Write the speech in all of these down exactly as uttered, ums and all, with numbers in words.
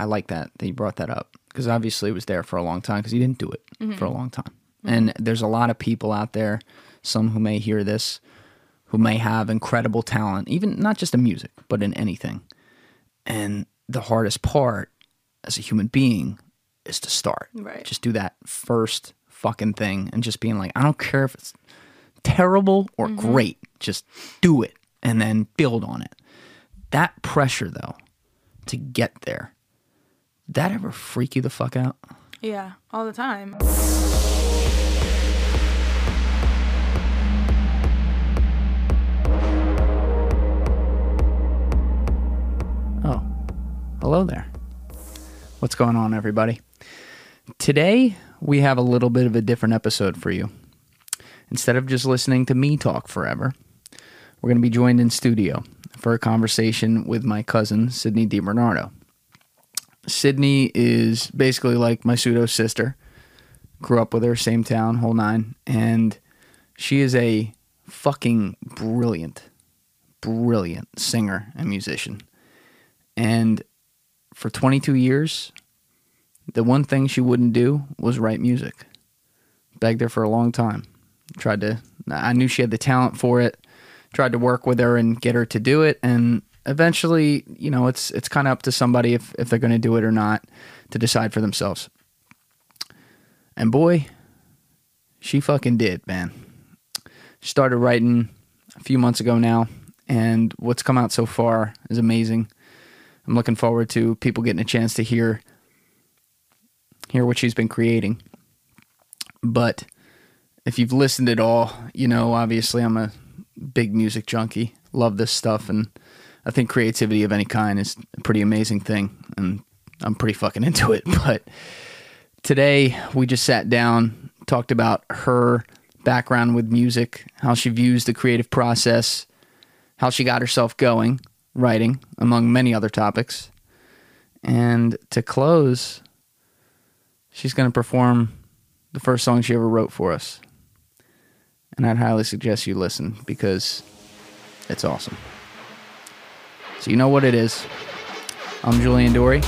I like that that you brought that up, because obviously it was there for a long time because he didn't do it mm-hmm. for a long time. Mm-hmm. And there's a lot of people out there, some who may hear this, who may have incredible talent, even not just in music, but in anything. And the hardest part as a human being is to start. Right. Just do that first fucking thing and just being like, I don't care if it's terrible or mm-hmm. great, just do it and then build on it. That pressure, though, to get there, that ever freak you the fuck out? Yeah, all the time. Oh, hello there. What's going on, everybody? Today, we have a little bit of a different episode for you. Instead of just listening to me talk forever, we're going to be joined in studio for a conversation with my cousin, Sydney DiBernardo. Sydney is basically like my pseudo-sister. Grew up with her, same town, whole nine. And she is a fucking brilliant, brilliant singer and musician. And for twenty-two years, the one thing she wouldn't do was write music. Begged her for a long time. Tried to, I knew she had the talent for it. Tried to work with her and get her to do it, and eventually, you know, it's it's kind of up to somebody if, if they're going to do it or not to decide for themselves. And boy, she fucking did, man. She started writing a few months ago now, and what's come out so far is amazing. I'm looking forward to people getting a chance to hear hear what she's been creating. But if you've listened at all, you know, obviously I'm a big music junkie, love this stuff, and I think creativity of any kind is a pretty amazing thing, and I'm pretty fucking into it. But today we just sat down, talked about her background with music, how she views the creative process, how she got herself going, writing, among many other topics. And to close, she's going to perform the first song she ever wrote for us. And I'd highly suggest you listen, because it's awesome. So you know what it is. I'm Julian Dorey.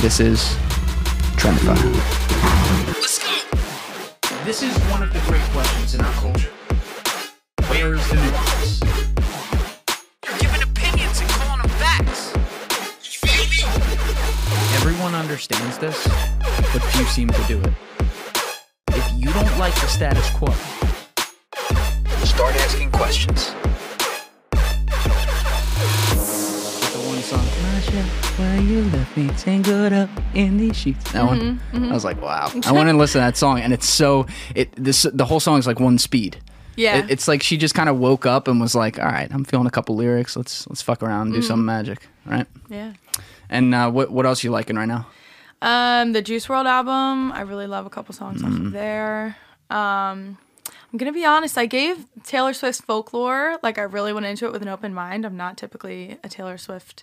This is Trendifier. Let's go. This is one of the great questions in our culture. Where is the nuance? You're giving opinions and calling them facts. You feel me? Everyone understands this, but few seem to do it. If you don't like the status quo, start asking questions. The one song, Masha, why you left me tangled up in these sheets. That mm-hmm, one, mm-hmm. I was like, wow. I went and listened to that song, and it's so it. This the whole song is like one speed. Yeah, it, it's like she just kind of woke up and was like, all right, I'm feeling a couple lyrics. Let's let's fuck around and do mm. some magic, right? Yeah. And uh, what what else are you liking right now? Um, the Juice world album. I really love a couple songs mm. off of there. Um. I'm going to be honest, I gave Taylor Swift's Folklore, like I really went into it with an open mind. I'm not typically a Taylor Swift,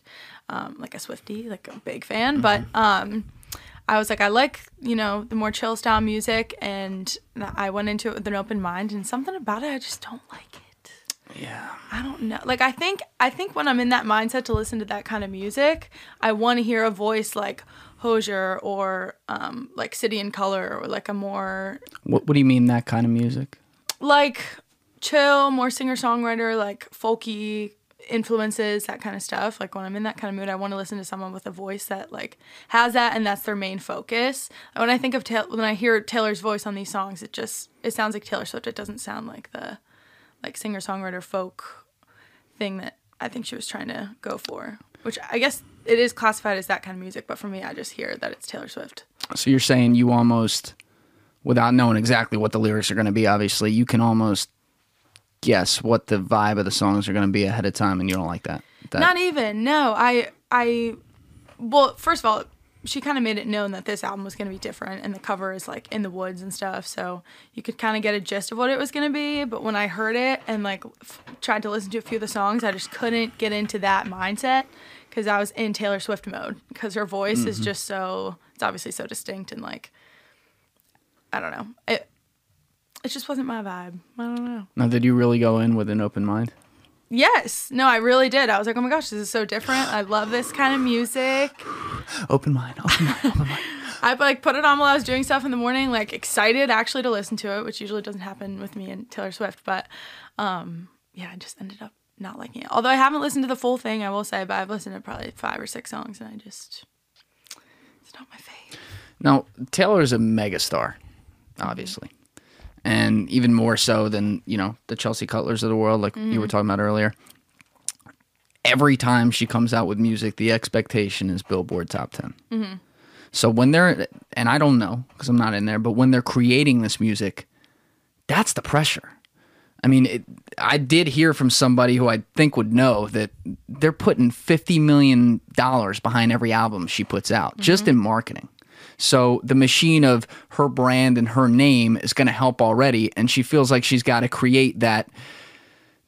um, like a Swiftie, like a big fan, mm-hmm. but um, I was like, I like, you know, the more chill style music, and I went into it with an open mind, and something about it, I just don't like it. Yeah. I don't know. Like, I think, I think when I'm in that mindset to listen to that kind of music, I want to hear a voice like Hozier or um, like City and Colour, or like a more... What, what do you mean that kind of music? Like chill, more singer-songwriter, like folky influences, that kind of stuff. Like when I'm in that kind of mood, I want to listen to someone with a voice that like has that, and that's their main focus. When I think of Ta- when I hear Taylor's voice on these songs, it just it sounds like Taylor Swift. It doesn't sound like the like singer-songwriter folk thing that I think she was trying to go for. Which I guess it is classified as that kind of music, but for me, I just hear that it's Taylor Swift. So you're saying you almost, without knowing exactly what the lyrics are going to be, obviously, you can almost guess what the vibe of the songs are going to be ahead of time, and you don't like that. that. Not even, no. I, I, well, first of all, she kind of made it known that this album was going to be different, and the cover is, like, in the woods and stuff, so you could kind of get a gist of what it was going to be, but when I heard it and, like, f- tried to listen to a few of the songs, I just couldn't get into that mindset, because I was in Taylor Swift mode, because her voice mm-hmm. is just so, it's obviously so distinct and, like, I don't know. It it just wasn't my vibe. I don't know. Now, did you really go in with an open mind? Yes. No, I really did. I was like, oh my gosh, this is so different. I love this kind of music. Open mind, open mind, open mind. I like put it on while I was doing stuff in the morning, like excited actually to listen to it, which usually doesn't happen with me and Taylor Swift. But um, yeah, I just ended up not liking it. Although I haven't listened to the full thing, I will say, but I've listened to probably five or six songs, and I just, it's not my fave. Now, Taylor's a megastar, obviously. Mm-hmm. And even more so than, you know, the Chelsea Cutlers of the world, like mm. you were talking about earlier. Every time she comes out with music, the expectation is Billboard Top ten. Mm-hmm. So when they're, and I don't know because I'm not in there, but when they're creating this music, that's the pressure. I mean, it, I did hear from somebody who I think would know that they're putting fifty million dollars behind every album she puts out, mm-hmm. just in marketing. So the machine of her brand and her name is going to help already, and she feels like she's got to create that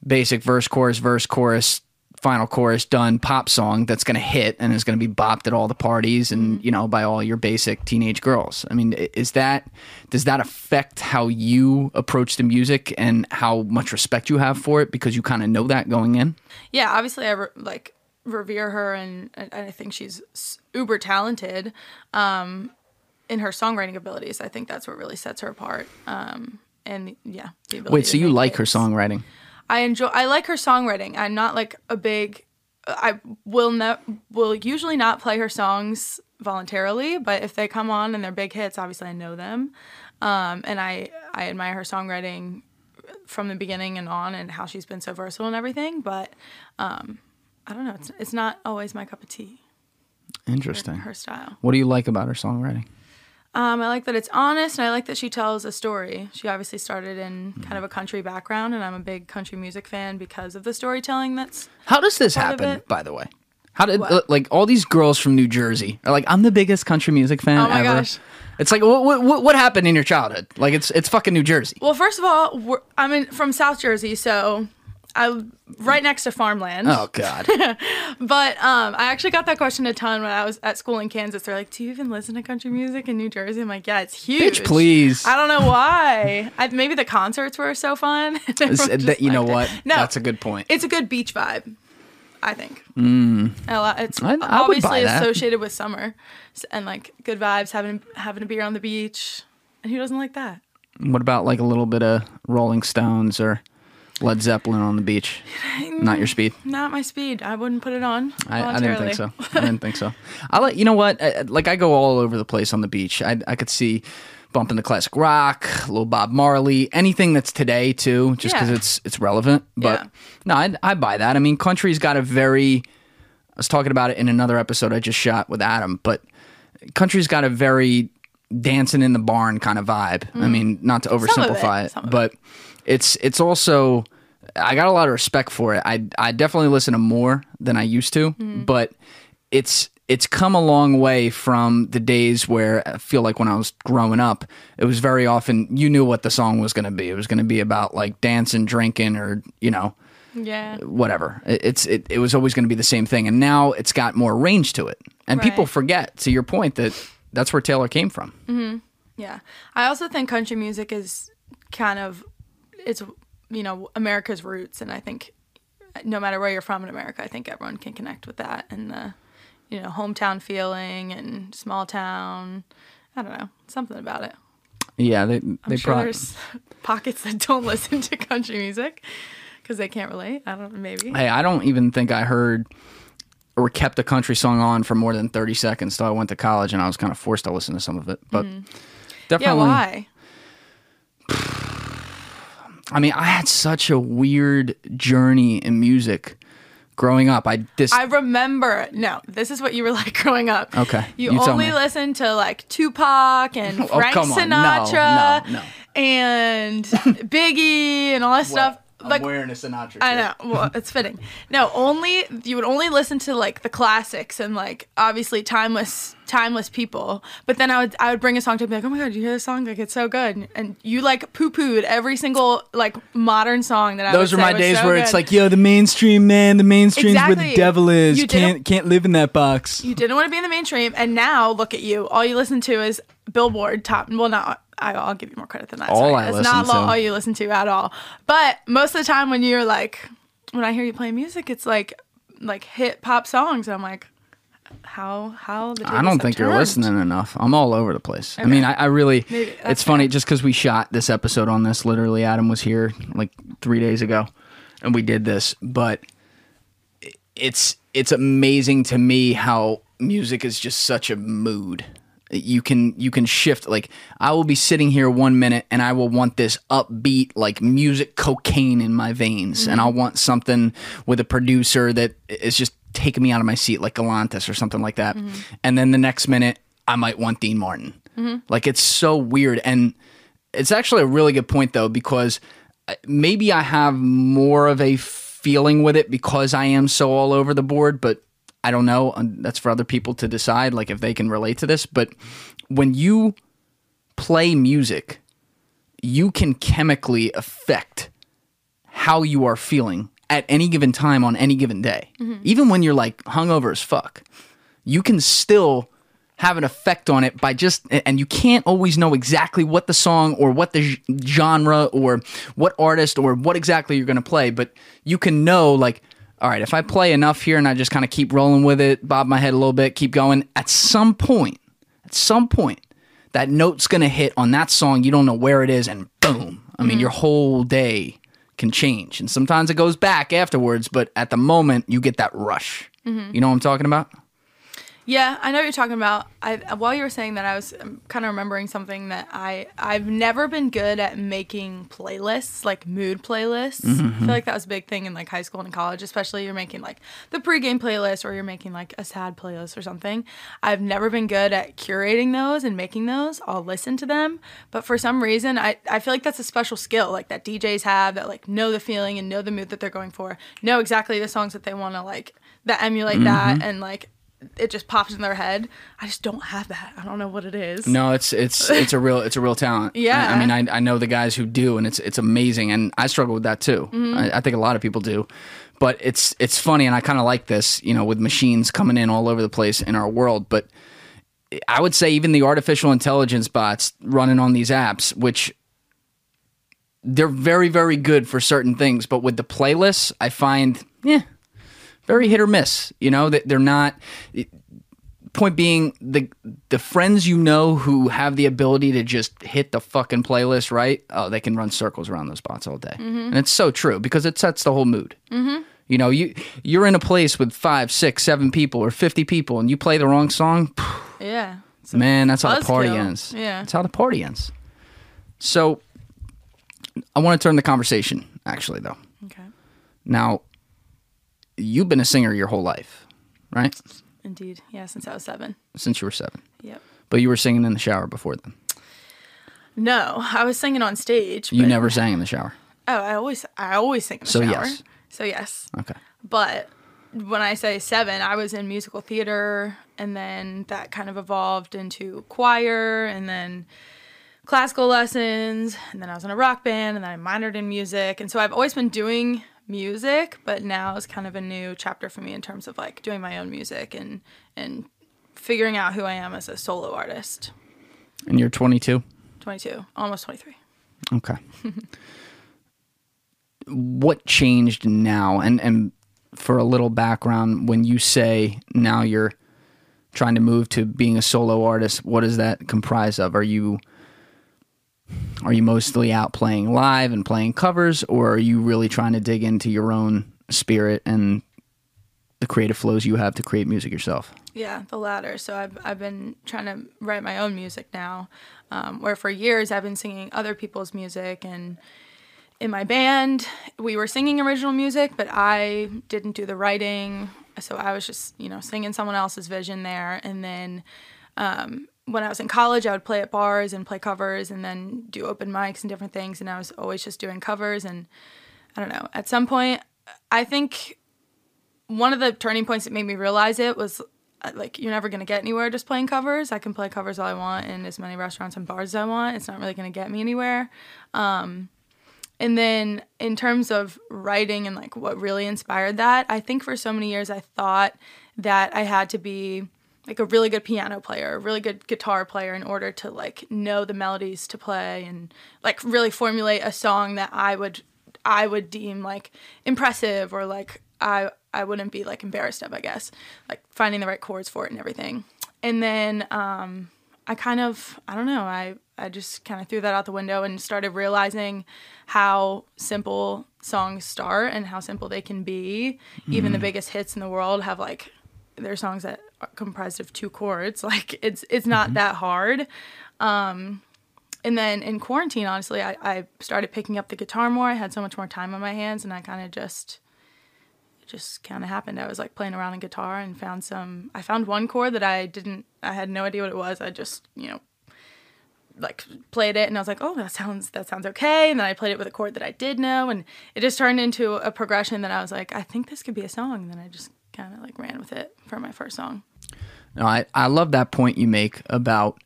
basic verse, chorus, verse, chorus, final chorus, done pop song that's going to hit and is going to be bopped at all the parties and, you know, by all your basic teenage girls. I mean, is that does that affect how you approach the music and how much respect you have for it because you kind of know that going in? Yeah, obviously, I re- like. revere her, and, and I think she's uber talented um, in her songwriting abilities. I think that's what really sets her apart. Um, and yeah. The Wait, so you like hits. her songwriting? I enjoy. I like her songwriting. I'm not like a big. I will ne- will usually not play her songs voluntarily, but if they come on and they're big hits, obviously I know them, um, and I I admire her songwriting from the beginning and on, and how she's been so versatile and everything. But. Um, I don't know. It's it's not always my cup of tea. Interesting. Her, her style. What do you like about her songwriting? Um, I like that it's honest, and I like that she tells a story. She obviously started in kind of a country background, and I'm a big country music fan because of the storytelling that's How does this happen, by the way? How did what? Like all these girls from New Jersey are like, I'm the biggest country music fan ever. Oh my ever. gosh. It's like, what, what what happened in your childhood? Like it's it's fucking New Jersey. Well, first of all, we're, I'm in, from South Jersey, so I'm right next to farmland. Oh, God. But um, I actually got that question a ton when I was at school in Kansas. They're like, do you even listen to country music in New Jersey? I'm like, yeah, it's huge. Bitch, please. I don't know why. I, maybe the concerts were so fun. That, you know what? No, that's a good point. It's a good beach vibe, I think. Mm. A lot, it's I, I obviously associated with summer and, like, good vibes, having, having a beer on the beach. And who doesn't like that? What about, like, a little bit of Rolling Stones or Led Zeppelin on the beach? Not your speed? Not my speed. I wouldn't put it on. I, I didn't think so. I didn't think so. I like, you know what? I, like, I go all over the place on the beach. I, I could see bumping the classic rock, little Bob Marley, anything that's today, too, just because yeah. it's it's relevant. But yeah. no, I, I buy that. I mean, country's got a very, I was talking about it in another episode I just shot with Adam, but country's got a very dancing in the barn kind of vibe. Mm. I mean, not to oversimplify it, it, but it. it's it's also, I got a lot of respect for it. I I definitely listen to more than I used to, mm. but it's it's come a long way from the days where I feel like when I was growing up, it was very often you knew what the song was going to be. It was going to be about like dancing, drinking, or you know, yeah, whatever. It, it's it it was always going to be the same thing, and now it's got more range to it, and right. people forget, to your point, that that's where Taylor came from. Mm-hmm. Yeah. I also think country music is kind of, it's, you know, America's roots. And I think no matter where you're from in America, I think everyone can connect with that. And the, you know, hometown feeling and small town. I don't know. Something about it. Yeah. They, they I'm sure probably... there's pockets that don't listen to country music because they can't relate. I don't know. Maybe. Hey, I don't even think I heard... or kept a country song on for more than thirty seconds till I went to college, and I was kind of forced to listen to some of it. But mm. definitely, yeah, why? I mean, I had such a weird journey in music growing up. I dis- I remember. No, this is what you were like growing up. Okay, you, you only listened to like Tupac and Frank oh, Sinatra no, no, no. and Biggie and all that well. stuff. Like, I'm wearing a Sinatra shirt. I know. Well, it's fitting. No, only you would only listen to like the classics and like obviously timeless, timeless people. But then I would I would bring a song to you and be like, oh my god, you hear this song? Like it's so good. And you like poo pooed every single like modern song that I. Those would were say my was days so where good. It's like, yo, the mainstream man, the mainstream's exactly. where the devil is. You can't can't live in that box. You didn't want to be in the mainstream, and now look at you. All you listen to is Billboard top. Well, not. I'll give you more credit than that. All sorry. I That's listen not to. All you listen to at all. But most of the time when you're like, when I hear you play music, it's like like hit pop songs. And I'm like, how how the I don't think turned. You're listening enough. I'm all over the place. Okay. I mean, I, I really. Maybe, it's fair. Funny just because we shot this episode on this. Literally, Adam was here like three days ago, and we did this. But it's it's amazing to me how music is just such a mood. You can you can shift. Like, I will be sitting here one minute and I will want this upbeat, like music cocaine in my veins, mm-hmm. and I'll want something with a producer that is just taking me out of my seat, like Galantis or something like that. Mm-hmm. And then the next minute, I might want Dean Martin. Mm-hmm. Like, it's so weird. And it's actually a really good point, though, because maybe I have more of a feeling with it because I am so all over the board, but I don't know. That's for other people to decide, like, if they can relate to this. But when you play music, you can chemically affect how you are feeling at any given time on any given day. Mm-hmm. Even when you're, like, hungover as fuck, you can still have an effect on it by just... And you can't always know exactly what the song or what the genre or what artist or what exactly you're going to play. But you can know, like... All right, if I play enough here and I just kind of keep rolling with it, bob my head a little bit, keep going, at some point, at some point, that note's going to hit on that song. You don't know where it is, and boom. I mean, mm-hmm. your whole day can change. And sometimes it goes back afterwards, but at the moment, you get that rush. Mm-hmm. You know what I'm talking about? Yeah, I know what you're talking about. I, while you were saying that, I was kind of remembering something that I, I've never been good at making playlists, like mood playlists. Mm-hmm. I feel like that was a big thing in like high school and in college, especially you're making like the pregame playlist or you're making like a sad playlist or something. I've never been good at curating those and making those. I'll listen to them. But for some reason, I, I feel like that's a special skill like that D Js have that like know the feeling and know the mood that they're going for, know exactly the songs that they want to like, that emulate mm-hmm. that and like, it just pops in their head. I just don't have that. I don't know what it is. No, it's it's it's a real it's a real talent. Yeah. I, I mean, I I know the guys who do, and it's it's amazing. And I struggle with that too. Mm-hmm. I, I think a lot of people do. But it's it's funny, and I kind of like this, you know, with machines coming in all over the place in our world. But I would say even the artificial intelligence bots running on these apps, which they're very very good for certain things, but with the playlists, I find yeah. very hit or miss, you know, that they're not. Point being, the the friends you know who have the ability to just hit the fucking playlist, right? Oh, they can run circles around those spots all day, mm-hmm. and it's so true because it sets the whole mood. Mm-hmm. You know, you you're in a place with five, six, seven people or fifty people, and you play the wrong song. Yeah, man, that's how the party kill. ends. Yeah, that's how the party ends. So, I want to turn the conversation actually, though. Okay. Now. You've been a singer your whole life, right? Indeed. Yeah, since I was seven. Since you were seven. Yep. But you were singing in the shower before then. No, I was singing on stage. You never sang in the shower. Oh, I always I always sing in the shower. So yes. So yes. Okay. But when I say seven, I was in musical theater, and then that kind of evolved into choir, and then classical lessons, and then I was in a rock band, and then I minored in music. And so I've always been doing music, but now is kind of a new chapter for me in terms of like doing my own music and and figuring out who I am as a solo artist. And you're twenty-two? twenty-two, almost twenty-three. Okay. What changed now? And and for a little background, when you say now you're trying to move to being a solo artist, what does that comprise of? Are you Are you mostly out playing live and playing covers, or are you really trying to dig into your own spirit and the creative flows you have to create music yourself? Yeah, the latter. So I've I've been trying to write my own music now, um, where for years I've been singing other people's music. And in my band, we were singing original music, but I didn't do the writing. So I was just, you know, singing someone else's vision there. And then... Um, When I was in college, I would play at bars and play covers and then do open mics and different things, and I was always just doing covers. And I don't know, at some point, I think one of the turning points that made me realize it was, like, you're never going to get anywhere just playing covers. I can play covers all I want in as many restaurants and bars as I want. It's not really going to get me anywhere. Um, and then in terms of writing and, like, what really inspired that, I think for so many years I thought that I had to be like a really good piano player, a really good guitar player in order to like know the melodies to play and like really formulate a song that I would I would deem like impressive, or like I I wouldn't be like embarrassed of, I guess, like finding the right chords for it and everything. And then um, I kind of, I don't know, I, I just kind of threw that out the window and started realizing how simple songs start and how simple they can be. Mm-hmm. Even the biggest hits in the world have like, their songs that are comprised of two chords. Like it's, it's not mm-hmm. that hard. Um, and then in quarantine, honestly, I, I started picking up the guitar more. I had so much more time on my hands, and I kind of just... just kind of happened. I was like playing around on guitar and found some, I found one chord that I didn't, I had no idea what it was. I just, you know, like played it and I was like, oh, that sounds, that sounds okay. And then I played it with a chord that I did know, and it just turned into a progression that I was like, I think this could be a song. And then I just kind of like ran with it for my first song. No, I, I love that point you make about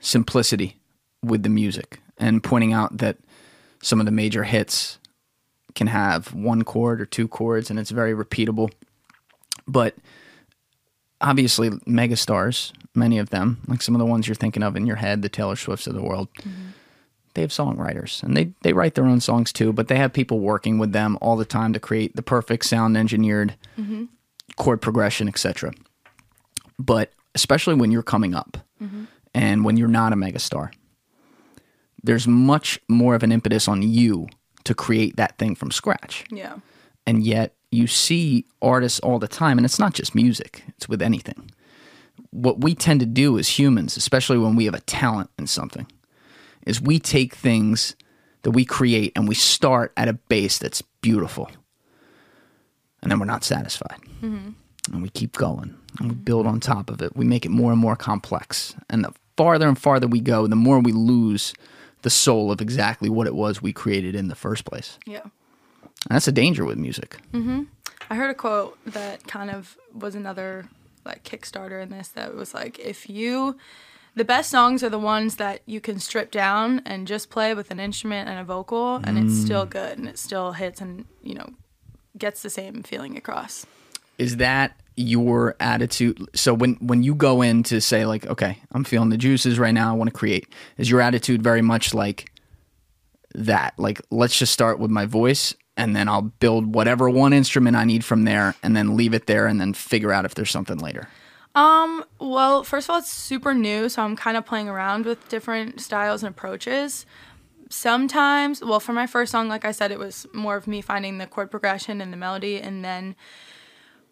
simplicity with the music and pointing out that some of the major hits can have one chord or two chords, and it's very repeatable. But obviously megastars, many of them, like some of the ones you're thinking of in your head, the Taylor Swifts of the world, mm-hmm. they have songwriters, and they, they write their own songs too, but they have people working with them all the time to create the perfect sound engineered mm-hmm. chord progression, et cetera. But especially when you're coming up mm-hmm. and when you're not a megastar, there's much more of an impetus on you to create that thing from scratch. Yeah. And yet you see artists all the time, and it's not just music, it's with anything. What we tend to do as humans, especially when we have a talent in something, is we take things that we create and we start at a base that's beautiful. And then we're not satisfied. Mm-hmm. And we keep going, and we build on top of it. We make it more and more complex. And the farther and farther we go, the more we lose the soul of exactly what it was we created in the first place. Yeah. And that's a danger with music. Mm-hmm. I heard a quote that kind of was another like Kickstarter in this, that was like, if you, the best songs are the ones that you can strip down and just play with an instrument and a vocal, and mm. it's still good and it still hits and, you know, gets the same feeling across. Is that your attitude? So when, when you go in to say like, okay, I'm feeling the juices right now, I want to create, is your attitude very much like that? Like, let's just start with my voice, and then I'll build whatever one instrument I need from there, and then leave it there, and then figure out if there's something later. Um, well, first of all, it's super new, so I'm kind of playing around with different styles and approaches. Sometimes, well, for my first song, like I said, it was more of me finding the chord progression and the melody, and then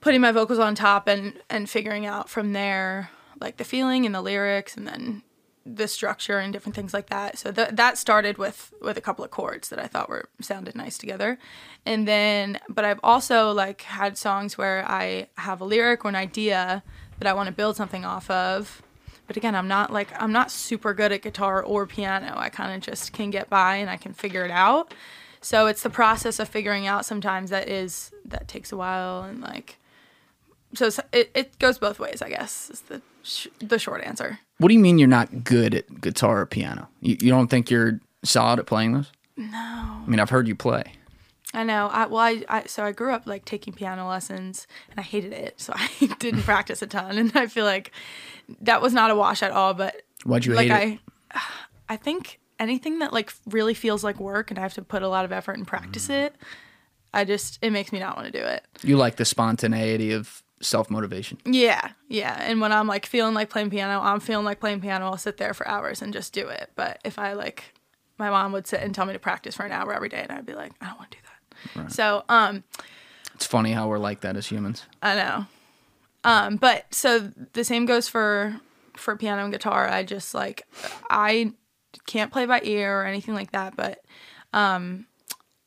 putting my vocals on top and, and figuring out from there, like, the feeling and the lyrics and then the structure and different things like that. So th- that started with, with a couple of chords that I thought were sounded nice together. And then, but I've also, like, had songs where I have a lyric or an idea that I want to build something off of. But again, I'm not, like, I'm not super good at guitar or piano. I kind of just can get by and I can figure it out. So it's the process of figuring out sometimes that is, that takes a while and, like, so it it goes both ways, I guess, is the sh- the short answer. What do you mean you're not good at guitar or piano? You, you don't think you're solid at playing those? No. I mean, I've heard you play. I know. I, well, I, I so I grew up, like, taking piano lessons, and I hated it, so I didn't practice a ton, and I feel like that was not a wash at all, but... Why'd you like, hate I, it? I think anything that, like, really feels like work and I have to put a lot of effort and practice mm. it, I just... it makes me not want to do it. You like the spontaneity of... self-motivation. Yeah, yeah. And when I'm, like, feeling like playing piano, I'm feeling like playing piano, I'll sit there for hours and just do it. But if I, like, my mom would sit and tell me to practice for an hour every day, and I'd be like, I don't want to do that. Right. So, um... it's funny how we're like that as humans. I know. Um, but, so, the same goes for, for piano and guitar. I just, like, I can't play by ear or anything like that, but, um,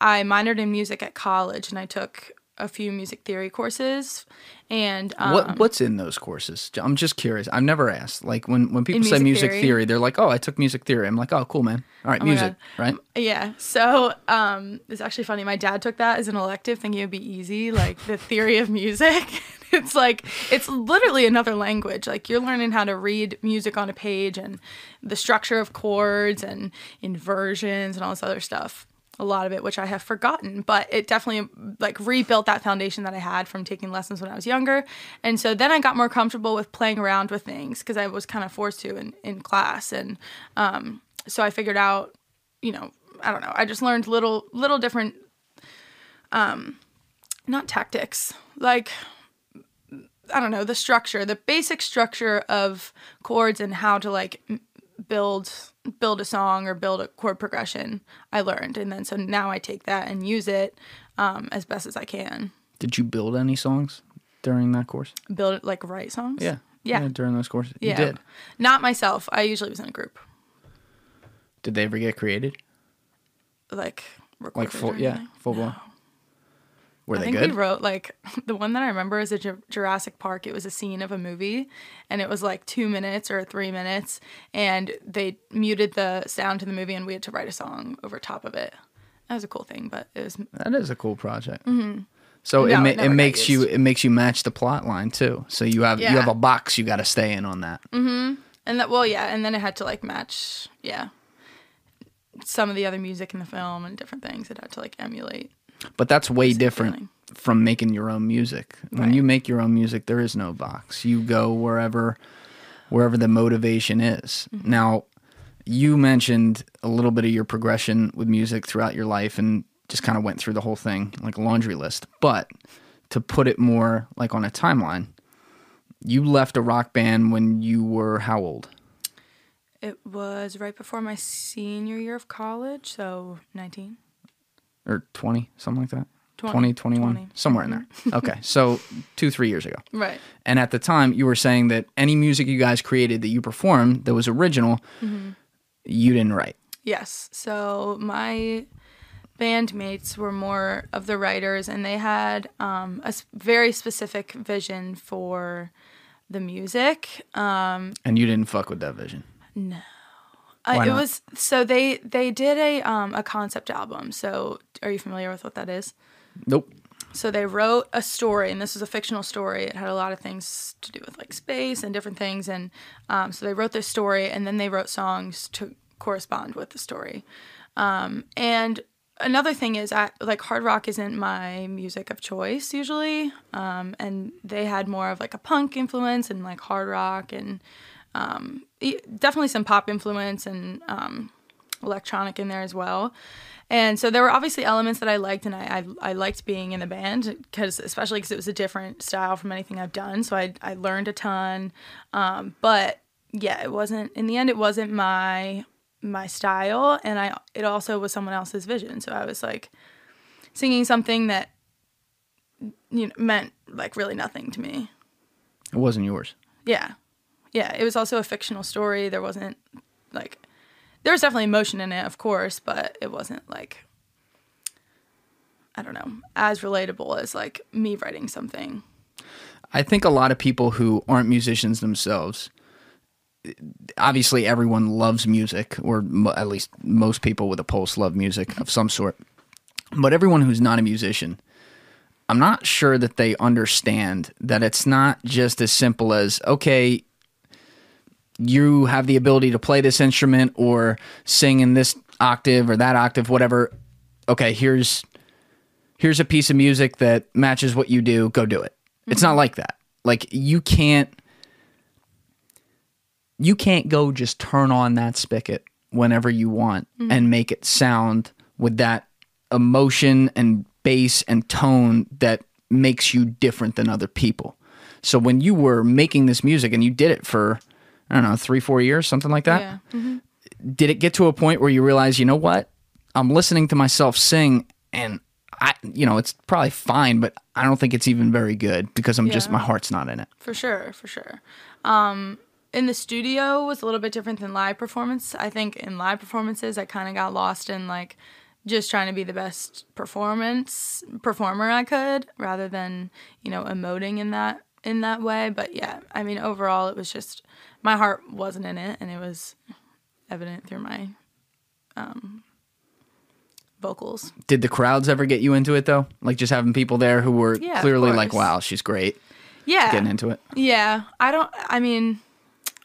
I minored in music at college, and I took a few music theory courses, and um, what what's in those courses? I'm just curious. I've never asked. Like when, when people music say music theory, theory, they're like, "Oh, I took music theory." I'm like, "Oh, cool, man. All right, oh music, right?" Yeah. So um, it's actually funny. My dad took that as an elective, thinking it would be easy, like the theory of music. It's like it's literally another language. Like you're learning how to read music on a page and the structure of chords and inversions and all this other stuff. A lot of it, which I have forgotten, but it definitely like rebuilt that foundation that I had from taking lessons when I was younger. And so then I got more comfortable with playing around with things because I was kind of forced to in, in class. And um, so I figured out, you know, I don't know, I just learned little, little different um, not tactics, like, I don't know, the structure, the basic structure of chords and how to like build build a song or build a chord progression I learned. And then so now I take that and use it um, as best as I can. Did you build any songs during that course? Build, like, write songs? Yeah. Yeah. yeah during those courses? Yeah. You did? Not myself. I usually was in a group. Did they ever get created? Like, recorded? Like, full, yeah, full blown. No. Were they good? I think we wrote, like, the one that I remember is a Ju- Jurassic Park. It was a scene of a movie, and it was, like, two minutes or three minutes, and they muted the sound to the movie, and we had to write a song over top of it. That was a cool thing, but it was... That is a cool project. Mm-hmm. So no, it ma- it makes you it makes you match the plot line too. So you have yeah. you have a box you got to stay in on that. Mm-hmm. And that well yeah, and then it had to like match yeah some of the other music in the film and different things. It had to like emulate. But that's way different feeling. From making your own music. When right. you make your own music, there is no box. You go wherever wherever the motivation is. Mm-hmm. Now, you mentioned a little bit of your progression with music throughout your life and just kind of went through the whole thing like a laundry list. But to put it more like on a timeline, you left a rock band when you were how old? It was right before my senior year of college, so nineteen. Or twenty, something like that? twenty, twenty, twenty-one, twenty. Somewhere in there. Okay, so two, three years ago. Right. And at the time, you were saying that any music you guys created that you performed that was original, mm-hmm. you didn't write. Yes, so my... bandmates were more of the writers, and they had um, a very specific vision for the music. Um, and you didn't fuck with that vision? No. Why uh, it not? was so they they did a um, a concept album. So are you familiar with what that is? Nope. So they wrote a story, and this was a fictional story. It had a lot of things to do with like space and different things, and um, so they wrote this story, and then they wrote songs to correspond with the story, um, and. Another thing is, I, like, hard rock isn't my music of choice usually, um, and they had more of, like, a punk influence and, like, hard rock and um, definitely some pop influence and um, electronic in there as well. And so there were obviously elements that I liked, and I I, I liked being in the band, because especially because it was a different style from anything I've done, so I, I learned a ton. Um, but, yeah, it wasn't – in the end, it wasn't my – my style, and I it also was someone else's vision. So I was like singing something that, you know, meant like really nothing to me. It wasn't yours. Yeah. Yeah, it was also a fictional story. There wasn't like there was definitely emotion in it, of course, but it wasn't like, I don't know, as relatable as like me writing something. I think a lot of people who aren't musicians themselves, obviously everyone loves music, or mo- at least most people with a pulse love music of some sort. But everyone who's not a musician, I'm not sure that they understand that it's not just as simple as, okay, you have the ability to play this instrument or sing in this octave or that octave, whatever. Okay, here's here's a piece of music that matches what you do. Go do it. Mm-hmm. It's not like that. Like, you can't You can't go just turn on that spigot whenever you want, mm-hmm. and make it sound with that emotion and bass and tone that makes you different than other people. So when you were making this music and you did it for, I don't know, three, four years, something like that, yeah. mm-hmm. did it get to a point where you realize, you know what, I'm listening to myself sing and I, you know, it's probably fine, but I don't think it's even very good because I'm yeah. just, my heart's not in it. For sure, for sure. Um... In the studio was a little bit different than live performance. I think in live performances, I kind of got lost in like just trying to be the best performance performer I could, rather than, you know, emoting in that in that way. But yeah, I mean, overall, it was just my heart wasn't in it, and it was evident through my um, vocals. Did the crowds ever get you into it though? Like just having people there who were yeah, clearly like, "Wow, she's great." Yeah, getting into it. Yeah, I don't. I mean.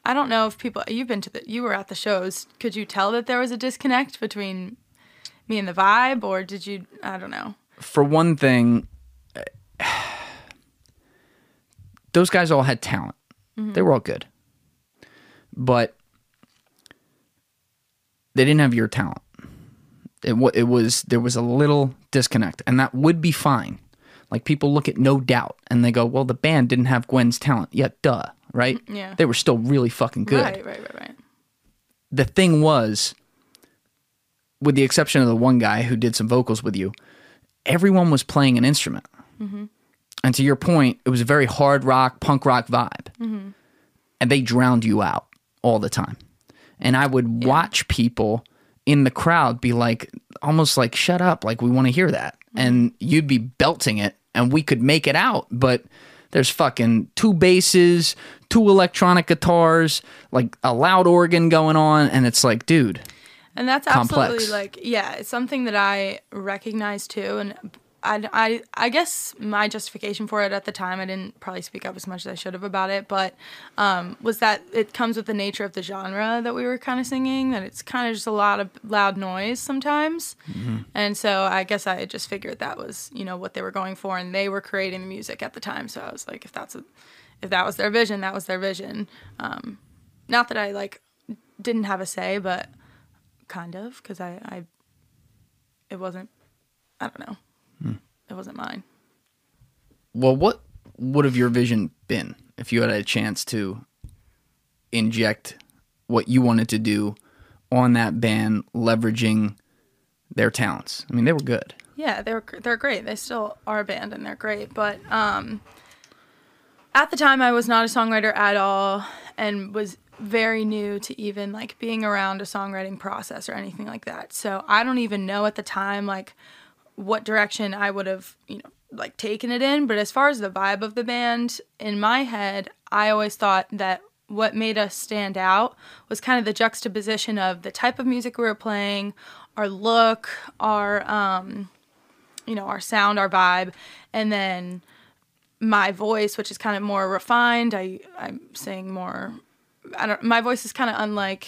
I don't know if people, you've been to the, you were at the shows. Could you tell that there was a disconnect between me and the vibe, or did you, I don't know. For one thing, those guys all had talent. Mm-hmm. They were all good. But they didn't have your talent. It, it was, there was a little disconnect, and that would be fine. Like, people look at No Doubt and they go, well, the band didn't have Gwen's talent. Yeah, duh, right? Yeah. They were still really fucking good. Right, right, right, right. The thing was, with the exception of the one guy who did some vocals with you, everyone was playing an instrument. Mm-hmm. And to your point, it was a very hard rock, punk rock vibe. Mm-hmm. And they drowned you out all the time. And I would yeah. watch people in the crowd be like, almost like, shut up, like, we want to hear that. Mm-hmm. And you'd be belting it, and we could make it out, but there's fucking two basses, two electronic guitars, like a loud organ going on, and it's like, dude, and that's absolutely complex. Like, yeah, it's something that I recognize too, and I, I, I guess my justification for it at the time, I didn't probably speak up as much as I should have about it, but um, was that it comes with the nature of the genre that we were kind of singing, that it's kind of just a lot of loud noise sometimes. Mm-hmm. And so I guess I just figured that was, you know, what they were going for, and they were creating the music at the time. So I was like, if that's a, if that was their vision, that was their vision. Um, not that I, like, didn't have a say, but kind of, because I, I, it wasn't, I don't know. Hmm. It wasn't mine. Well, what would have your vision been if you had a chance to inject what you wanted to do on that band, leveraging their talents? I mean, they were good. Yeah, they were. They're great. They still are a band, and they're great. But um, at the time, I was not a songwriter at all, and was very new to even like being around a songwriting process or anything like that. So I don't even know at the time, like, what direction I would have, you know, like, taken it in. But as far as the vibe of the band, in my head, I always thought that what made us stand out was kind of the juxtaposition of the type of music we were playing, our look, our, um, you know, our sound, our vibe, and then my voice, which is kind of more refined. I, I'm saying more, I don't, my voice is kind of unlike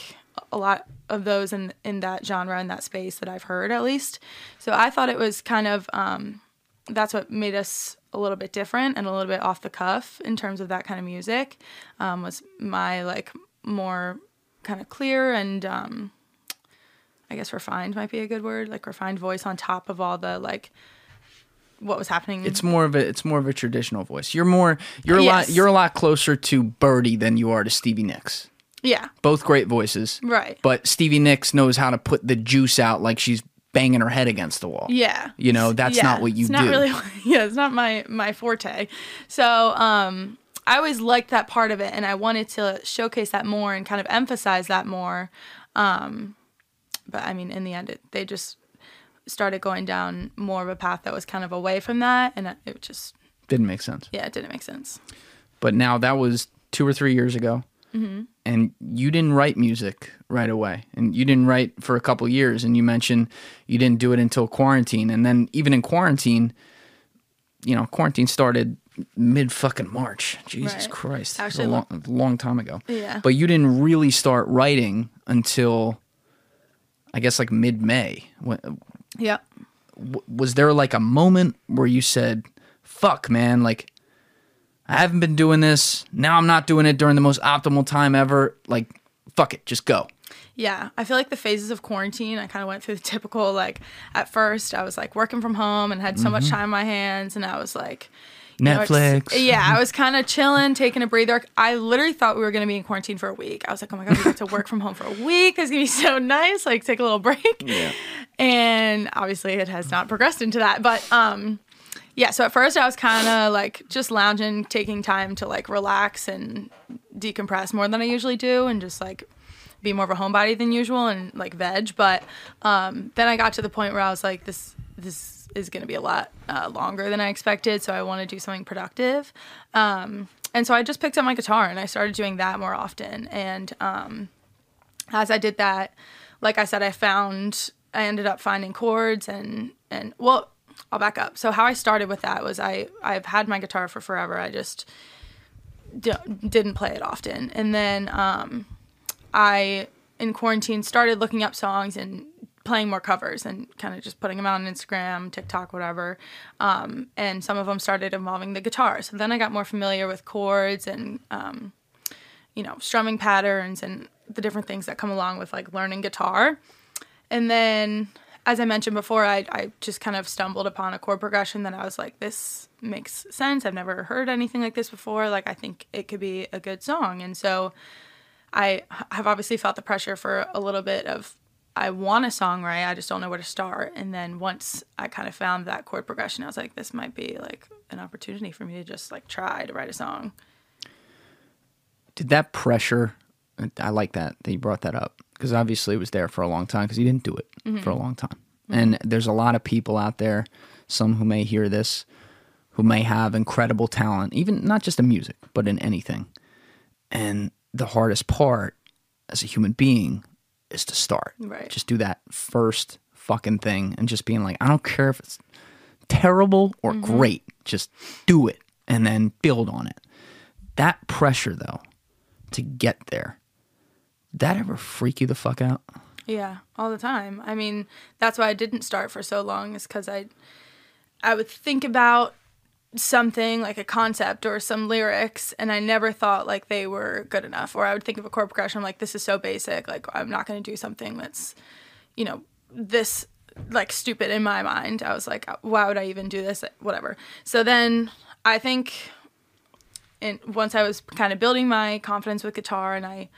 a lot of those in in that genre, in that space that I've heard, at least. So I thought it was kind of, um, that's what made us a little bit different and a little bit off the cuff in terms of that kind of music, um, was my, like, more kind of clear and, um, I guess refined might be a good word, like refined voice on top of all the, like, what was happening. It's more of a, it's more of a traditional voice. You're more, you're a yes. lot, you're a lot closer to Birdie than you are to Stevie Nicks. Yeah. Both great voices. Right. But Stevie Nicks knows how to put the juice out like she's banging her head against the wall. Yeah. You know, that's yeah. not what you it's not do. Really, yeah, it's not my, my forte. So um, I always liked that part of it, and I wanted to showcase that more and kind of emphasize that more. Um, but, I mean, in the end, it, they just started going down more of a path that was kind of away from that, and it just didn't make sense. Yeah, it didn't make sense. But now, that was two or three years ago. Mm-hmm. And you didn't write music right away, and you didn't write for a couple years, and you mentioned you didn't do it until quarantine, and then even in quarantine, you know, quarantine started mid fucking March. Jesus right. Christ, actually, a long, long time ago. Yeah. But you didn't really start writing until, I guess, like mid May. Yeah. Was there like a moment where you said, "Fuck, man," like, I haven't been doing this. Now I'm not doing it during the most optimal time ever. Like, fuck it. Just go. Yeah. I feel like the phases of quarantine, I kind of went through the typical, like, at first I was, like, working from home and had mm-hmm. so much time on my hands. And I was, like... Netflix. You know, yeah, I was kind of chilling, taking a breather. I literally thought we were going to be in quarantine for a week. I was like, oh, my God, we have to work from home for a week. That's going to be so nice. Like, take a little break. Yeah. And obviously it has not progressed into that. But, um... yeah, so at first I was kind of, like, just lounging, taking time to, like, relax and decompress more than I usually do, and just, like, be more of a homebody than usual and, like, veg. But um, then I got to the point where I was like, this this is going to be a lot uh, longer than I expected, so I want to do something productive. Um, and so I just picked up my guitar, and I started doing that more often. And um, as I did that, like I said, I found – I ended up finding chords and, and – well – I'll back up. So how I started with that was I, I've had my guitar for forever. I just d- didn't play it often. And then um, I, in quarantine, started looking up songs and playing more covers and kind of just putting them out on Instagram, TikTok, whatever. Um, and some of them started involving the guitar. So then I got more familiar with chords and, um, you know, strumming patterns and the different things that come along with, like, learning guitar. And then... as I mentioned before, I, I just kind of stumbled upon a chord progression that I was like, this makes sense. I've never heard anything like this before. Like, I think it could be a good song. And so I have obviously felt the pressure for a little bit of, I want a song, right? I just don't know where to start. And then once I kind of found that chord progression, I was like, this might be like an opportunity for me to just like try to write a song. Did that pressure, I like that, that you brought that up. Because obviously it was there for a long time because you didn't do it mm-hmm. for a long time. Mm-hmm. And there's a lot of people out there, some who may hear this, who may have incredible talent, even not just in music, but in anything. And the hardest part as a human being is to start. Right. Just do that first fucking thing and just being like, I don't care if it's terrible or mm-hmm. great, just do it and then build on it. That pressure though, to get there, that ever freak you the fuck out? Yeah, all the time. I mean, that's why I didn't start for so long, is because I I would think about something like a concept or some lyrics, and I never thought like they were good enough. Or I would think of a chord progression, I'm like, this is so basic, like I'm not going to do something that's, you know, this like stupid in my mind. I was like, why would I even do this? Whatever. So then I think and once I was kind of building my confidence with guitar and I...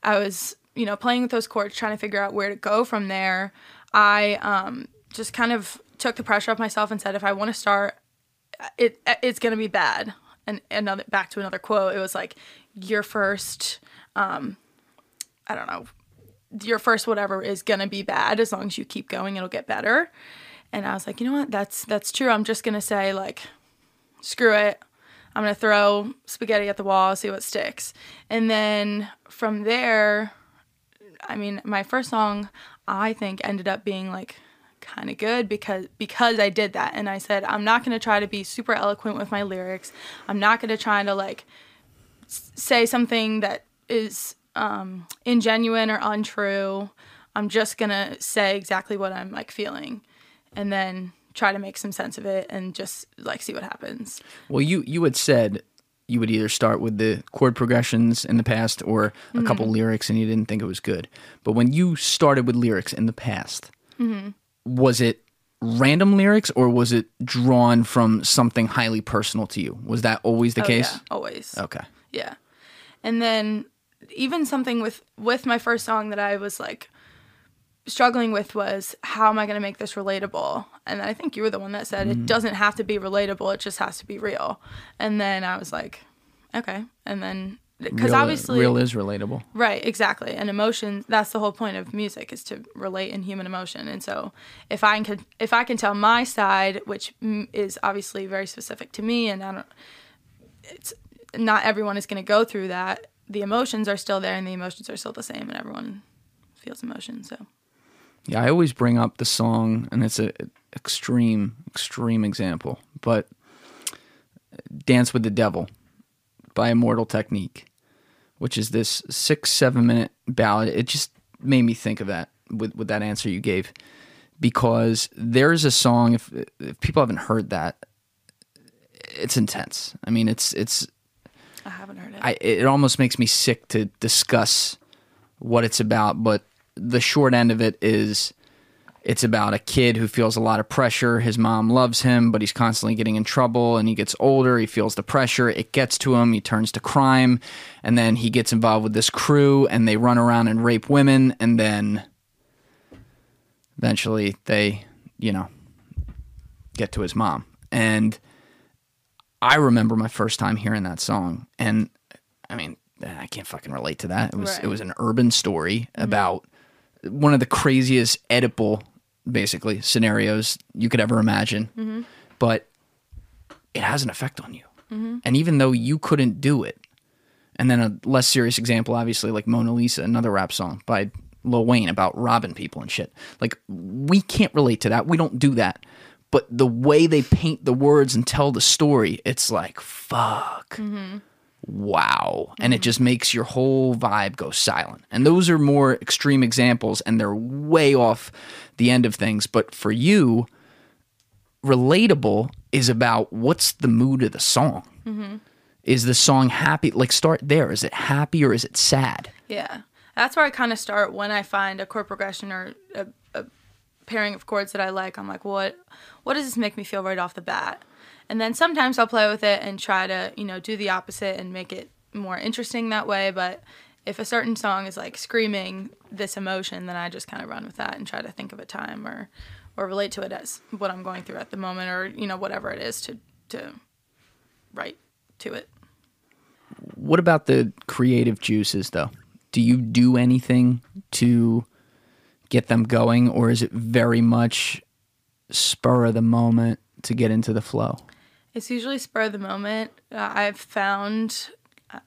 I was, you know, playing with those chords, trying to figure out where to go from there. I um, just kind of took the pressure off myself and said, if I want to start, it it's going to be bad. And another back to another quote, it was like, your first, um, I don't know, your first whatever is going to be bad. As long as you keep going, it'll get better. And I was like, you know what, that's that's true. I'm just going to say, like, screw it. I'm going to throw spaghetti at the wall, see what sticks. And then from there, I mean, my first song, I think, ended up being, like, kind of good because because I did that. And I said, I'm not going to try to be super eloquent with my lyrics. I'm not going to try to, like, say something that is um, ingenuine or untrue. I'm just going to say exactly what I'm, like, feeling. And then try to make some sense of it and just like see what happens. Well, you you had said you would either start with the chord progressions in the past or a mm-hmm. couple lyrics and you didn't think it was good. But when you started with lyrics in the past, mm-hmm. was it random lyrics or was it drawn from something highly personal to you? Was that always the oh, case? Yeah, always. Okay. Yeah. And then even something with, with my first song that I was like struggling with was, how am I going to make this relatable? And I think you were the one that said mm. it doesn't have to be relatable, it just has to be real. And then I was like, okay. And then because obviously real is relatable, right? Exactly. And emotion, that's the whole point of music, is to relate in human emotion. And so if I can if I can tell my side, which is obviously very specific to me, and I don't it's not everyone is going to go through that, the emotions are still there and the emotions are still the same and everyone feels emotion. So yeah, I always bring up the song, and it's an extreme, extreme example, but Dance with the Devil by Immortal Technique, which is this six, seven-minute ballad. It just made me think of that with, with that answer you gave, because there's a song, if, if people haven't heard that, it's intense. I mean, it's... it's. I haven't heard it. I, it almost makes me sick to discuss what it's about, but the short end of it is it's about a kid who feels a lot of pressure. His mom loves him, but he's constantly getting in trouble, and he gets older. He feels the pressure. It gets to him. He turns to crime, and then he gets involved with this crew, and they run around and rape women, and then eventually they, you know, get to his mom. And I remember my first time hearing that song, and I mean, I can't fucking relate to that. It was right. It was an urban story mm-hmm. about one of the craziest Oedipal, basically, scenarios you could ever imagine. Mm-hmm. But it has an effect on you. Mm-hmm. And even though you couldn't do it, and then a less serious example, obviously, like Mona Lisa, another rap song by Lil Wayne about robbing people and shit. Like, we can't relate to that. We don't do that. But the way they paint the words and tell the story, it's like, fuck. Mm-hmm. Wow. And mm-hmm. it just makes your whole vibe go silent. And those are more extreme examples, and they're way off the end of things. But for you, relatable is about what's the mood of the song. Mm-hmm. Is the song happy? Like, start there. Is it happy or is it sad? Yeah. That's where I kind of start when I find a chord progression or a, a pairing of chords that I like, I'm like, what what does this make me feel right off the bat? And then sometimes I'll play with it and try to, you know, do the opposite and make it more interesting that way. But if a certain song is like screaming this emotion, then I just kind of run with that and try to think of a time or or relate to it as what I'm going through at the moment, or, you know, whatever it is to to write to it. What about the creative juices, though? Do you do anything to get them going, or is it very much spur of the moment to get into the flow? It's usually spur of the moment. Uh, I've found,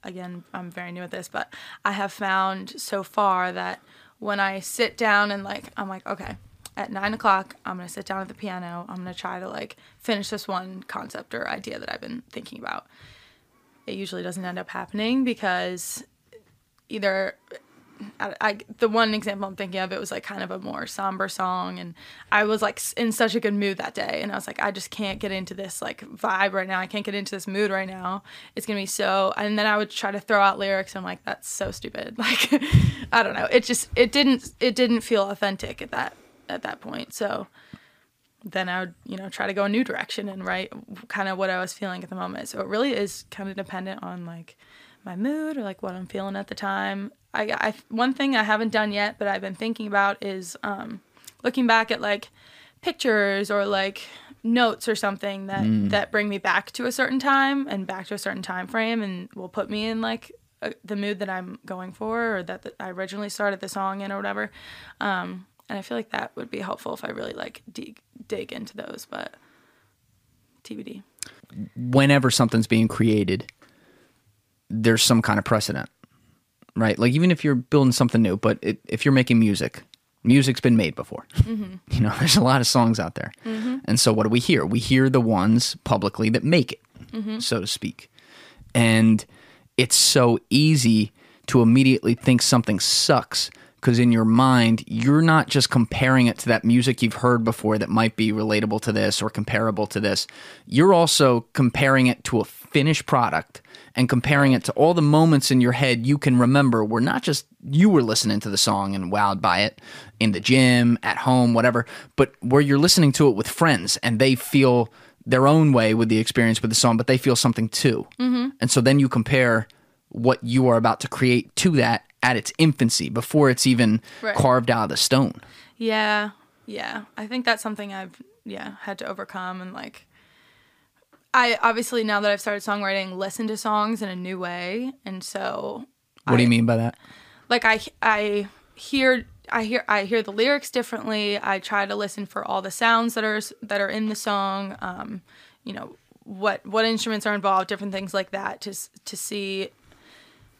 again, I'm very new at this, but I have found so far that when I sit down and, like, I'm like, okay, at nine o'clock, I'm going to sit down at the piano. I'm going to try to, like, finish this one concept or idea that I've been thinking about. It usually doesn't end up happening because either I, I, the one example I'm thinking of, it was like kind of a more somber song, and I was like in such a good mood that day, and I was like, I just can't get into this like vibe right now. I can't get into this mood right now. It's gonna be so. And then I would try to throw out lyrics, and I'm like, that's so stupid. Like, I don't know. It just it didn't it didn't feel authentic at that at that point. So then I would, you know, try to go a new direction and write kind of what I was feeling at the moment. So it really is kind of dependent on like my mood or like what I'm feeling at the time. I, I one thing I haven't done yet, but I've been thinking about is um, looking back at like pictures or like notes or something that, mm. that bring me back to a certain time and back to a certain time frame and will put me in like a, the mood that I'm going for or that the, I originally started the song in or whatever. Um, And I feel like that would be helpful if I really, like, dig, dig into those, but T B D. Whenever something's being created, there's some kind of precedent, right? Like, even if you're building something new, but it, if you're making music, music's been made before. Mm-hmm. You know, there's a lot of songs out there. Mm-hmm. And so what do we hear? We hear the ones publicly that make it, mm-hmm. so to speak. And it's so easy to immediately think something sucks, because in your mind, you're not just comparing it to that music you've heard before that might be relatable to this or comparable to this. You're also comparing it to a finished product and comparing it to all the moments in your head you can remember where not just you were listening to the song and wowed by it in the gym, at home, whatever, but where you're listening to it with friends and they feel their own way with the experience with the song, but they feel something too. Mm-hmm. And so then you compare what you are about to create to that at its infancy, before it's even right. carved out of the stone. Yeah, yeah. I think that's something I've, yeah, had to overcome. And, like, I obviously, now that I've started songwriting, listen to songs in a new way. And so... What I, do you mean by that? Like, I, I hear... I hear I hear the lyrics differently. I try to listen for all the sounds that are that are in the song. Um, you know, what what instruments are involved, different things like that, to to see...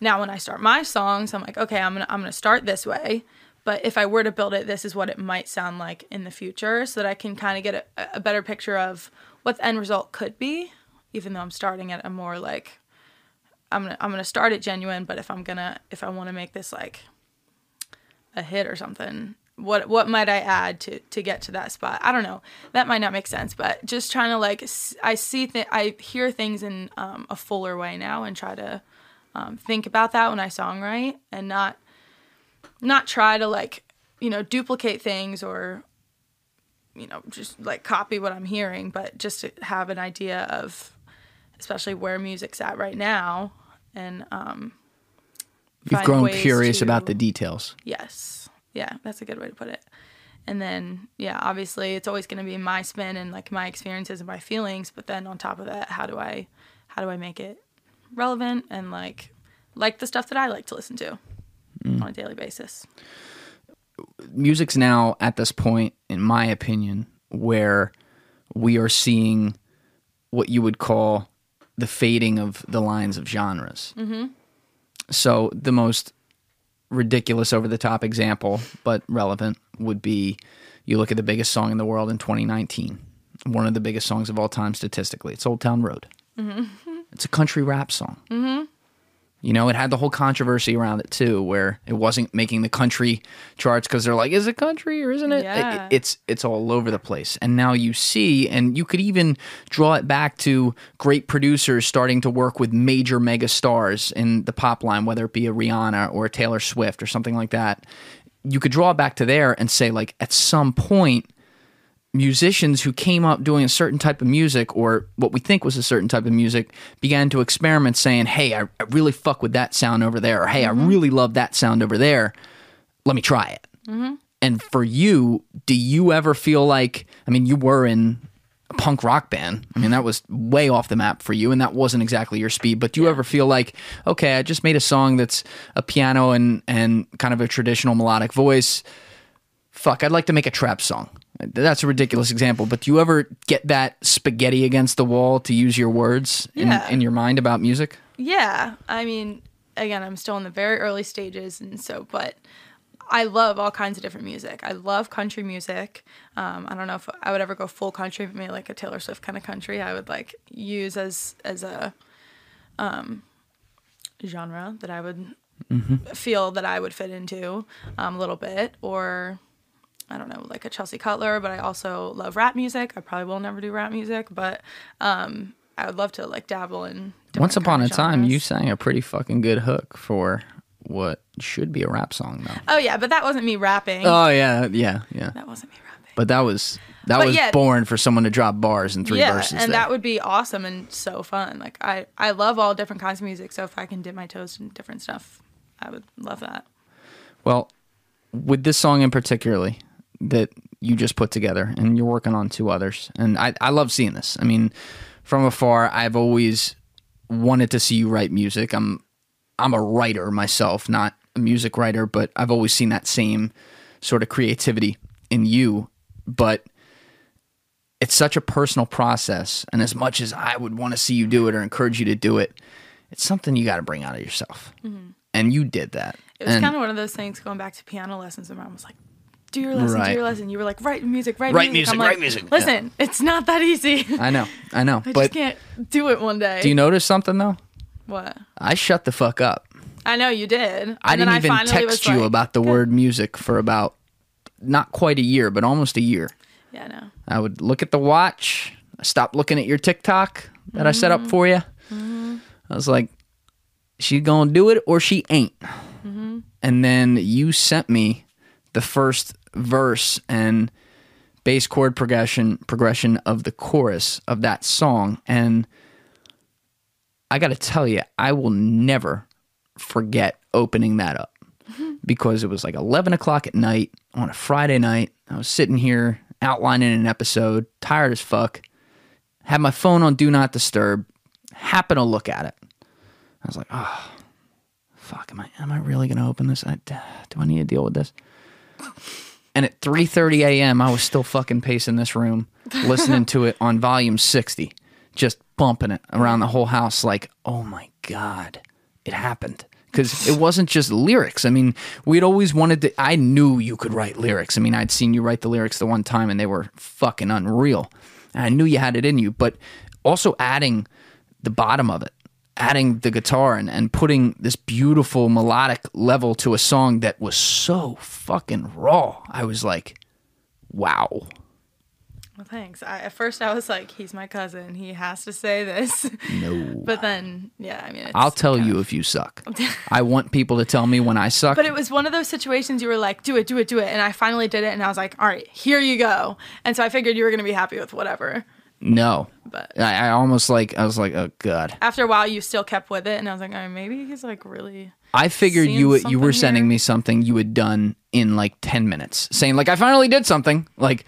Now when I start my songs, I'm like, okay, I'm gonna I'm gonna start this way, but if I were to build it, this is what it might sound like in the future, so that I can kind of get a, a better picture of what the end result could be, even though I'm starting at a more like, I'm gonna I'm gonna start it genuine, but if I'm gonna if I want to make this like a hit or something, what what might I add to to get to that spot? I don't know. That might not make sense, but just trying to like I see th- I hear things in um, a fuller way now and try to. Um, think about that when I songwrite and not not try to, like, you know, duplicate things or, you know, just, like, copy what I'm hearing, but just to have an idea of especially where music's at right now and um, You've grown curious to, about the details. Yes. Yeah, that's a good way to put it. And then, yeah, obviously it's always going to be my spin and, like, my experiences and my feelings, but then on top of that, how do I how do I make it relevant and like like the stuff that I like to listen to mm. on a daily basis. Music's now at this point, in my opinion, where we are seeing what you would call the fading of the lines of genres. Mm-hmm. So the most ridiculous over-the-top example, but relevant, would be you look at the biggest song in the world in twenty nineteen, one of the biggest songs of all time statistically. It's Old Town Road. Mm-hmm. It's a country rap song. Mm-hmm. You know, it had the whole controversy around it, too, where it wasn't making the country charts because they're like, is it country or isn't it? Yeah. it? It's it's all over the place. And now you see, and you could even draw it back to great producers starting to work with major mega stars in the pop line, whether it be a Rihanna or a Taylor Swift or something like that. you could draw back to there and say, like, at some point, musicians who came up doing a certain type of music, or what we think was a certain type of music, began to experiment saying, hey, I, I really fuck with that sound over there, or hey, mm-hmm. I really love that sound over there. Let me try it. Mm-hmm. And for you, do you ever feel like, I mean, you were in a punk rock band. I mean, that was way off the map for you, and that wasn't exactly your speed. But do you yeah. ever feel like, okay, I just made a song that's a piano and, and kind of a traditional melodic voice. Fuck, I'd like to make a trap song. That's a ridiculous example, but do you ever get that spaghetti against the wall, to use your words, yeah. in, in your mind about music? Yeah. I mean, again, I'm still in the very early stages, and so, but I love all kinds of different music. I love country music. Um, I don't know if I would ever go full country, but maybe like a Taylor Swift kind of country I would like use as as a um, genre that I would mm-hmm. feel that I would fit into um, a little bit, or I don't know, like a Chelsea Cutler. But I also love rap music. I probably will never do rap music, but um, I would love to like dabble in different Once upon a genres. Time, you sang a pretty fucking good hook for what should be a rap song, though. Oh yeah, but that wasn't me rapping. Oh yeah, yeah, yeah. That wasn't me rapping. But that was that but was yeah, born for someone to drop bars in three yeah, verses. Yeah, and there. That would be awesome and so fun. Like I, I love all different kinds of music. So if I can dip my toes in different stuff, I would love that. Well, with this song in particularly that you just put together, and you're working on two others, and I, I love seeing this. I mean, from afar, I've always wanted to see you write music. I'm I'm a writer myself, not a music writer, but I've always seen that same sort of creativity in you. But it's such a personal process, and as much as I would want to see you do it or encourage you to do it, it's something you got to bring out of yourself. Mm-hmm. And you did that. It was and, kind of one of those things, going back to piano lessons, and Mom was like, do your lesson, right. do your lesson. You were like, write music, write, write music. music like, write music, listen, yeah. it's not that easy. I know, I know. I but just can't do it one day. Do you notice something, though? What? I shut the fuck up. I know you did. And I didn't even I text you like, about the word music for about not quite a year, but almost a year. Yeah, I know. I would look at the watch. I stopped looking at your TikTok that mm-hmm. I set up for you. Mm-hmm. I was like, she gonna do it or she ain't. Mm-hmm. And then you sent me the first verse and bass chord progression progression of the chorus of that song, and I got to tell you, I will never forget opening that up mm-hmm. because it was like eleven o'clock at night on a Friday night. I was sitting here outlining an episode, tired as fuck, had my phone on Do Not Disturb, happened to look at it. I was like, oh, fuck, am I am I really going to open this? I, do I need to deal with this? And at three thirty a.m., I was still fucking pacing this room, listening to it on volume sixty, just bumping it around the whole house like, oh my God, it happened. Because it wasn't just lyrics. I mean, we'd always wanted to, I knew you could write lyrics. I mean, I'd seen you write the lyrics the one time and they were fucking unreal. And I knew you had it in you, but also adding the bottom of it, adding the guitar and, and putting this beautiful melodic level to a song that was so fucking raw. I was like, wow. Well, thanks. I, at first, I was like, he's my cousin. He has to say this. No. But then, yeah, I mean, it's I'll tell you of... if you suck. I want people to tell me when I suck. But it was one of those situations you were like, do it, do it, do it. And I finally did it, and I was like, all right, here you go. And so I figured you were going to be happy with whatever. No. But I, I almost like, I was like, oh, God. After a while, you still kept with it, and I was like, all right, maybe he's like really... I figured you you were sending here. me something you had done in like ten minutes, saying like, I finally did something. Like...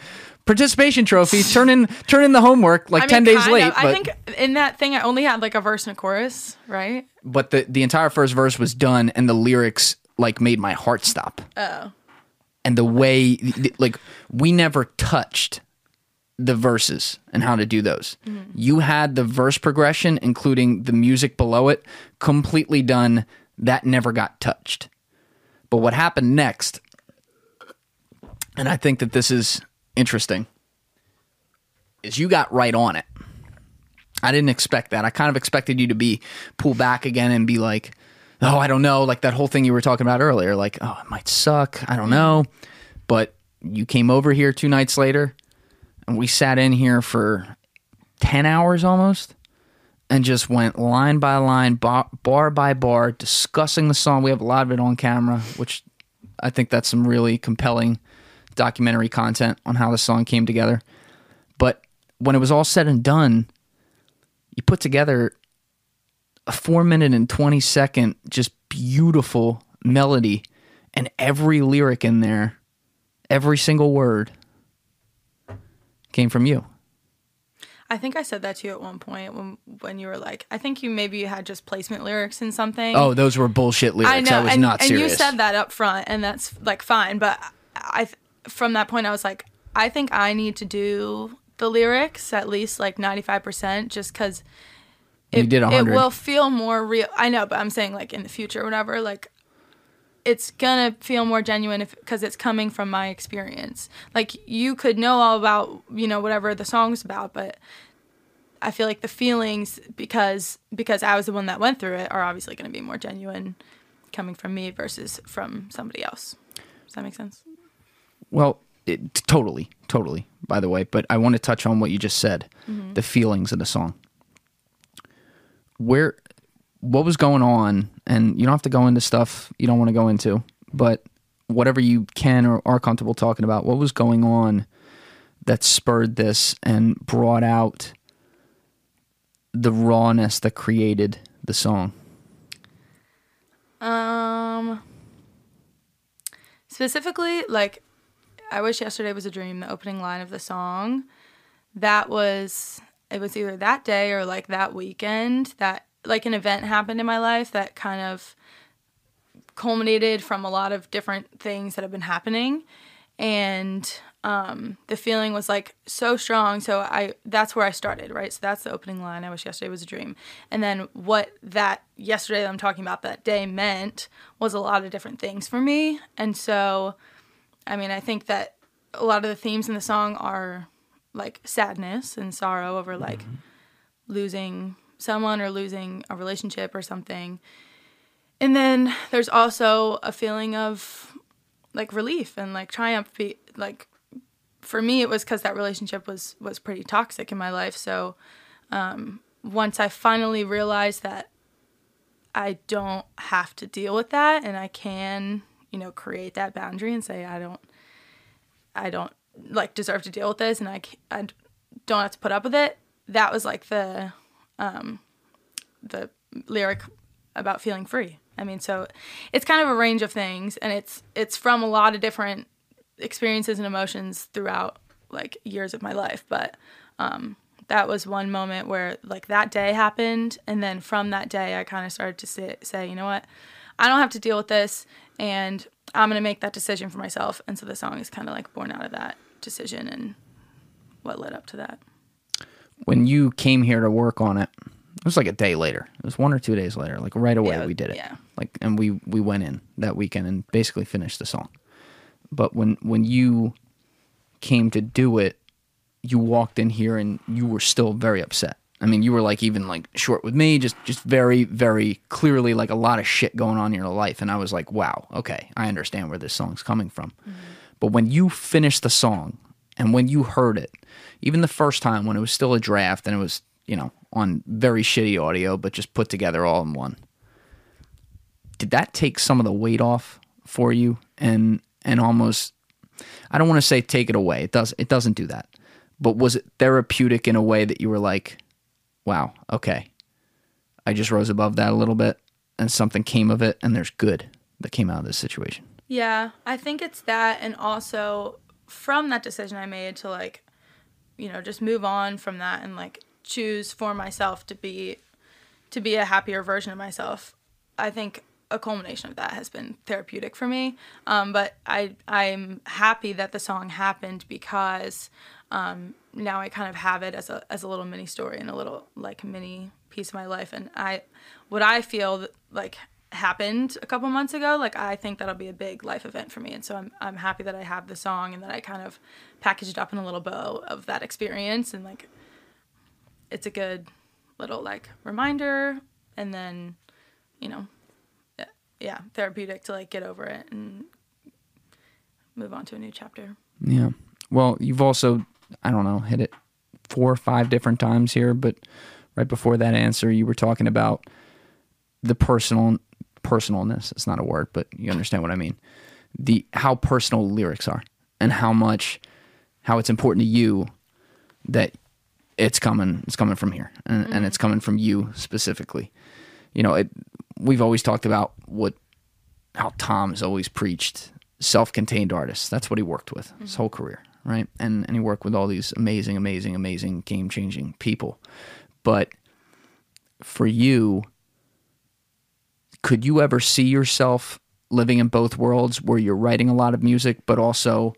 Participation trophy, turn in, turn in the homework like I mean, ten days late. Of, but, I think in that thing I only had like a verse and a chorus, right? But the, the entire first verse was done and the lyrics like made my heart stop. Oh. And the way, like we never touched the verses and how to do those. Mm-hmm. You had the verse progression, including the music below it, completely done. That never got touched. But what happened next, and I think that this is... interesting, is you got right on it. I didn't expect that. I kind of expected you to be pull back again and be like, oh, I don't know, like that whole thing you were talking about earlier, like, oh, it might suck, I don't know. But you came over here two nights later and we sat in here for ten hours almost and just went line by line, bar, bar by bar, discussing the song. We have a lot of it on camera, which I think that's some really compelling documentary content on how the song came together. But when it was all said and done, you put together a four minute and twenty second just beautiful melody, and every lyric in there, every single word came from you. I think I said that to you at one point when when you were like, I think you maybe you had just placement lyrics in something. Oh, those were bullshit lyrics. I know, I was and, not serious. And you said that up front, and that's like fine. But I, from that point, I was like, I think I need to do the lyrics at least like ninety-five percent, just because it, it will feel more real. I know, but I'm saying like in the future or whatever, like it's gonna feel more genuine if, because it's coming from my experience. Like you could know all about, you know, whatever the song's about, but I feel like the feelings, because because I was the one that went through it, are obviously going to be more genuine coming from me versus from somebody else. Does that make sense? Well, it, totally, totally, by the way. But I want to touch on what you just said, mm-hmm. the feelings of the song. Where, what was going on, and you don't have to go into stuff you don't want to go into, but whatever you can or are comfortable talking about, what was going on that spurred this and brought out the rawness that created the song? Um, specifically, like, I Wish Yesterday Was a Dream, the opening line of the song, that was, it was either that day or, like, that weekend that, like, an event happened in my life that kind of culminated from a lot of different things that have been happening, and Um, the feeling was like so strong. So I, that's where I started, right? So that's the opening line. I wish yesterday was a dream. And then what that yesterday that I'm talking about, that day, meant was a lot of different things for me. And so, I mean, I think that a lot of the themes in the song are like sadness and sorrow over like mm-hmm. losing someone or losing a relationship or something. And then there's also a feeling of like relief and like triumph, like, for me, it was because that relationship was, was pretty toxic in my life. So um, once I finally realized that I don't have to deal with that, and I can, you know, create that boundary and say I don't, I don't like deserve to deal with this, and I, I don't have to put up with it. That was like the um, the lyric about feeling free. I mean, so it's kind of a range of things, and it's it's from a lot of different experiences and emotions throughout like years of my life, but um that was one moment where like that day happened, and then from that day I kind of started to say, say you know what, I don't have to deal with this, and I'm gonna make that decision for myself. And so the song is kind of like born out of that decision and what led up to that. When you came here to work on it, it was like a day later, it was one or two days later, like right away. Yeah, we did it. Yeah, like, and we we went in that weekend and basically finished the song. But when, when you came to do it, you walked in here and you were still very upset. I mean, you were like even like short with me, just just very, very clearly like a lot of shit going on in your life. And I was like, wow, okay, I understand where this song's coming from. Mm-hmm. But when you finished the song and when you heard it, even the first time when it was still a draft and it was, you know, on very shitty audio, but just put together all in one, did that take some of the weight off for you? And... and almost, I don't want to say take it away. It does. It doesn't do that. But was it therapeutic in a way that you were like, wow, okay, I just rose above that a little bit, and something came of it, and there's good that came out of this situation? Yeah, I think it's that, and also from that decision I made to like, you know, just move on from that and like choose for myself to be, to be a happier version of myself. I think a culmination of that has been therapeutic for me. Um, but I, I'm happy that the song happened, because um, now I kind of have it as a, as a little mini story and a little like mini piece of my life. And I, what I feel that, like happened a couple months ago, like I think that'll be a big life event for me. And so I'm, I'm happy that I have the song and that I kind of packaged it up in a little bow of that experience. And like, it's a good little like reminder. And then, you know, yeah, therapeutic to like get over it and move on to a new chapter. Yeah. Well, you've also, I don't know, hit it four or five different times here, but right before that answer, you were talking about the personal, personalness. It's not a word, but you understand what I mean. the how personal lyrics are and how much how it's important to you that it's coming it's coming from here and, mm-hmm. and it's coming from you specifically. You know, it, we've always talked about what how Tom's always preached self-contained artists. That's what he worked with mm-hmm. his whole career, right? And and he worked with all these amazing, amazing, amazing, game-changing people. But for you, could you ever see yourself living in both worlds where you're writing a lot of music, but also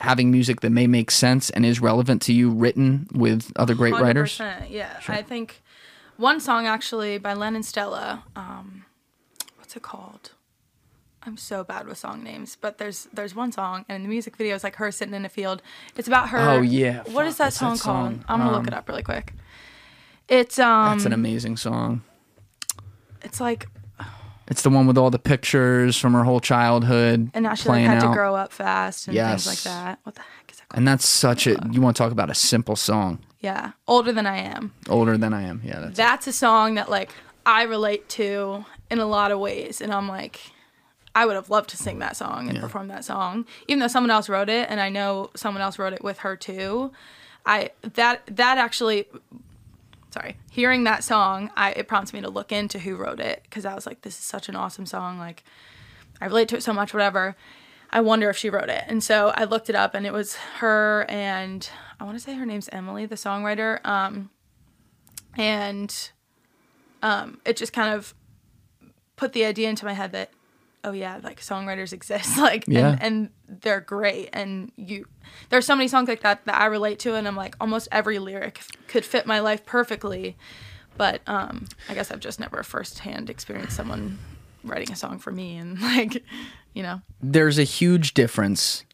having music that may make sense and is relevant to you written with other great one hundred percent, writers? Yeah, sure. I think one song actually by Lennon Stella, um, what's it called? I'm so bad with song names, but there's there's one song, and in the music video is like her sitting in a field. It's about her. Oh, yeah. What Fuck, is that song that called? Song. I'm going to um, look it up really quick. It's um. That's an amazing song. It's like... It's the one with all the pictures from her whole childhood. And now she like, had out. to grow up fast and yes. things like that. What the heck is that called? And that's such a... You want to talk about a simple song. Yeah. Older Than I Am. Older Than I Am. Yeah. That's, that's a song that like I relate to in a lot of ways. And I'm like... I would have loved to sing that song and yeah. perform that song, even though someone else wrote it, and I know someone else wrote it with her too. I that that actually, sorry, hearing that song, I it prompts me to look into who wrote it because I was like, this is such an awesome song, like I relate to it so much, whatever. I wonder if she wrote it, and so I looked it up, and it was her, and I want to say her name's Emily, the songwriter, um, and um, it just kind of put the idea into my head that. Oh yeah, like songwriters exist, like yeah. and, and they're great. And you, there's so many songs like that that I relate to, and I'm like almost every lyric could fit my life perfectly. But um, I guess I've just never firsthand experienced someone writing a song for me, and like, you know, there's a huge difference.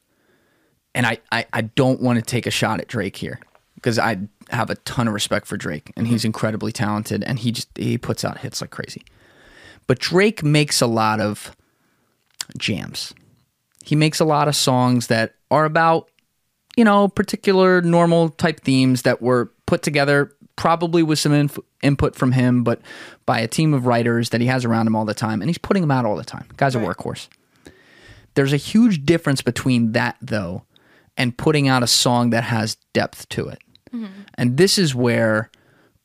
And I, I, I don't want to take a shot at Drake here because I have a ton of respect for Drake, and he's incredibly talented, and he just he puts out hits like crazy. But Drake makes a lot of jams. He makes a lot of songs that are about, you know, particular normal type themes that were put together probably with some inf- input from him, but by a team of writers that he has around him all the time, and he's putting them out all the time. Guy's right. a workhorse. There's a huge difference between that, though, and putting out a song that has depth to it. Mm-hmm. And this is where,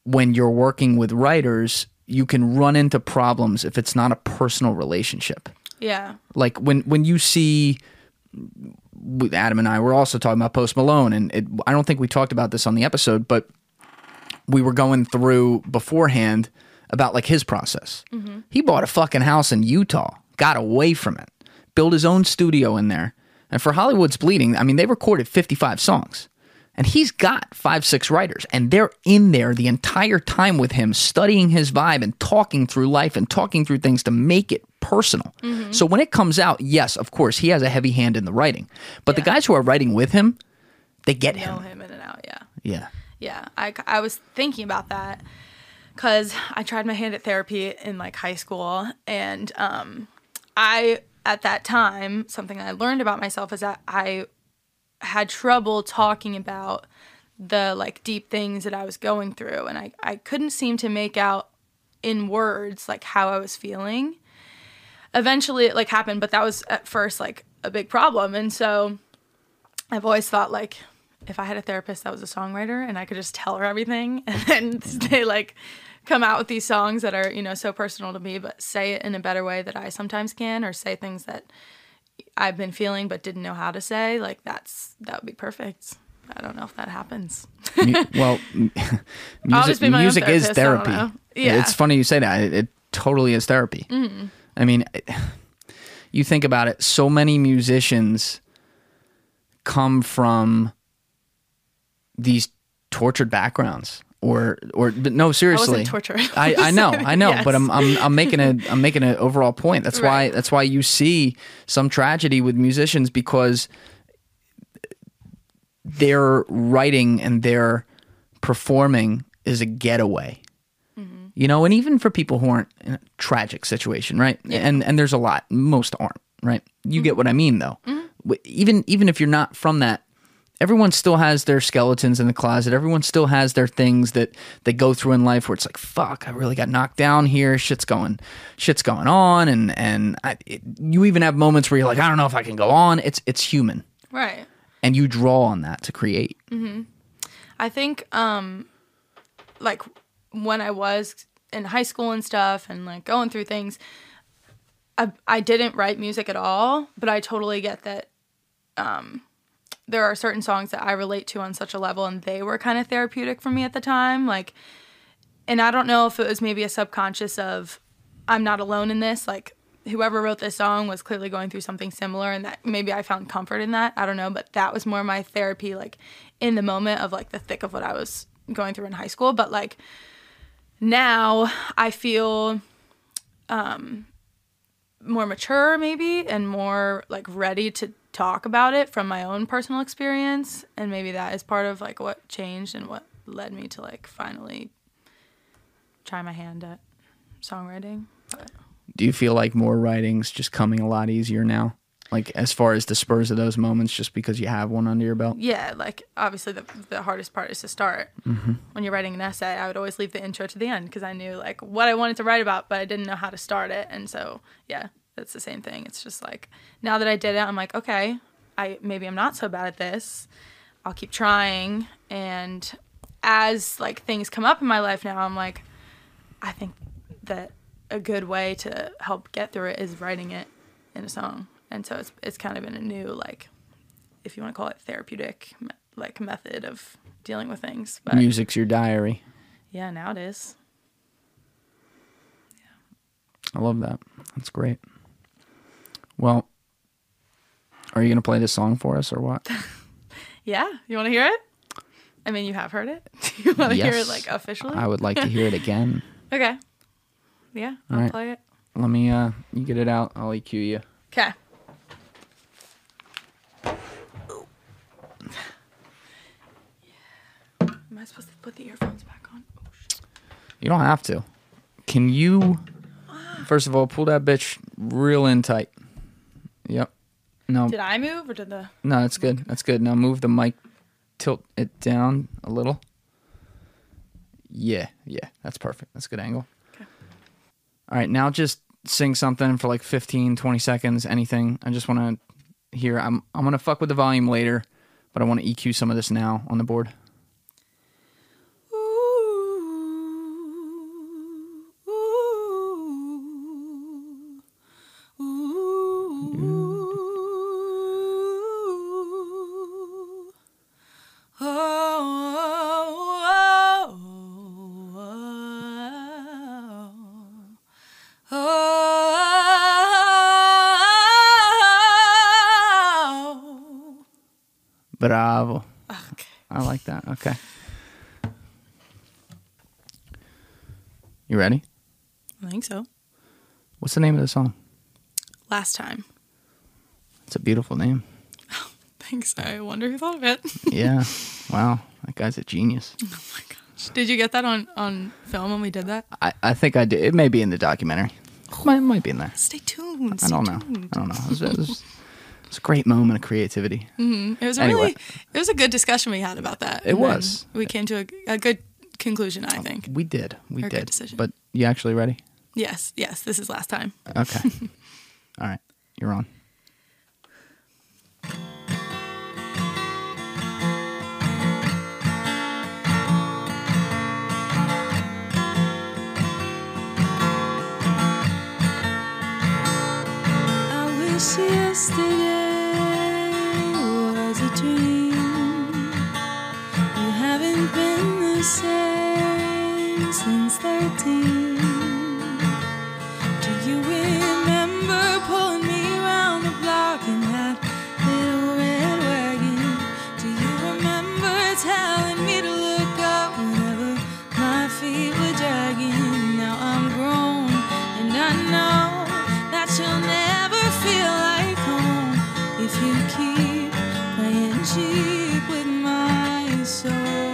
when you're working with writers, you can run into problems if it's not a personal relationship. Yeah. Like when, when you see Adam and I were also talking about Post Malone, and it, I don't think we talked about this on the episode, but we were going through beforehand about like his process. Mm-hmm. He bought a fucking house in Utah, got away from it, built his own studio in there. And for Hollywood's Bleeding, I mean, they recorded fifty-five songs, and he's got five, six writers, and they're in there the entire time with him, studying his vibe and talking through life and talking through things to make it personal. Mm-hmm. So when it comes out, yes, of course, he has a heavy hand in the writing. But yeah. the guys who are writing with him, they get they him. Know him in and out, yeah. Yeah. Yeah, I, I was thinking about that because I tried my hand at therapy in like high school. And um, I, at that time, something I learned about myself is that I had trouble talking about the like deep things that I was going through. And I, I couldn't seem to make out in words like how I was feeling. Eventually it like happened, but that was at first like a big problem. And so I've always thought like if I had a therapist that was a songwriter and I could just tell her everything and then they like come out with these songs that are, you know, so personal to me, but say it in a better way that I sometimes can, or say things that I've been feeling but didn't know how to say, like that's that would be perfect. I don't know if that happens. M- well, music, music is therapy. Yeah. It's funny you say that. It, it totally is therapy. Mm-hmm. I mean, you think about it, so many musicians come from these tortured backgrounds or or but no, seriously. I wasn't tortured. I, I know, I know, yes. but I'm I'm I'm making a I'm making an overall point. That's right. why that's why you see some tragedy with musicians, because their writing and their performing is a getaway. You know, and even for people who aren't in a tragic situation, right? Yeah. And and there's a lot. Most aren't, right? You mm-hmm. get what I mean, though. Mm-hmm. Even even if you're not from that everyone still has their skeletons in the closet. Everyone still has their things that they go through in life where it's like, fuck, I really got knocked down here. Shit's going, shit's going on. And, and I, it, you even have moments where you're like, I don't know if I can go on. It's, it's human. Right. And you draw on that to create. Mm-hmm. I think, um, like when I was in high school and stuff and like going through things, I, I didn't write music at all, but I totally get that, um, there are certain songs that I relate to on such a level, and they were kind of therapeutic for me at the time. Like, and I don't know if it was maybe a subconscious of I'm not alone in this. Like, whoever wrote this song was clearly going through something similar, and that maybe I found comfort in that. I don't know, but that was more my therapy, like, in the moment of, like, the thick of what I was going through in high school. But, like, now I feel um, more mature maybe and more, like, ready to talk about it from my own personal experience, and maybe that is part of like what changed and what led me to like finally try my hand at songwriting. But do you feel like more writing's just coming a lot easier now, like as far as the spurs of those moments, just because you have one under your belt? Yeah, like obviously the, the hardest part is to start. Mm-hmm. When you're writing an essay, I would always leave the intro to the end because I knew like what I wanted to write about, but I didn't know how to start it. And so yeah, that's the same thing. It's just like, now that I did it, I'm like, okay, I maybe I'm not so bad at this. I'll keep trying. And as like things come up in my life now, I'm like, I think that a good way to help get through it is writing it in a song. And so it's it's kind of been a new, like, if you want to call it therapeutic, like method of dealing with things. But music's your diary. Yeah, now it is. Yeah. I love that. That's great. Well, are you going to play this song for us or what? Yeah. You want to hear it? I mean, you have heard it. Do you want to yes. hear it, like, officially? I would like to hear it again. Okay. Yeah, All I'll right. play it. Let me, uh, you get it out. I'll E Q you. Okay. Yeah. Am I supposed to put the earphones back on? Oh, shit. You don't have to. Can you, first of all, pull that bitch real in tight. Yep. No. Did I move or did the... No, that's good. That's good. Now move the mic. Tilt it down a little. Yeah. Yeah. That's perfect. That's a good angle. Okay. All right. Now just sing something for like fifteen, twenty seconds, anything. I just want to hear... I'm, I'm going to fuck with the volume later, but I want to E Q some of this now on the board. Bravo. Okay. I like that. Okay. You ready? I think so. What's the name of the song? Last Time. It's a beautiful name. Oh, thanks. I wonder who thought of it. Yeah. Wow. That guy's a genius. Oh my gosh. Did you get that on, on film when we did that? I, I think I did. It may be in the documentary. It might, might be in there. Stay tuned. Stay I don't tuned. know. I don't know. It was, it was, It's a great moment of creativity. Mm-hmm. It was a anyway. really, it was a good discussion we had about that. It and was. We came to a, a good conclusion, I think. We did. We or did. Good decision. But you actually ready? Yes. Yes. This is Last Time. Okay. All right. You're on. I wish yesterday. Since thirteen, do you remember pulling me around the block in that little red wagon? Do you remember telling me to look up whenever my feet were dragging? Now I'm grown and I know that you'll never feel like home if you keep playing cheap with my soul.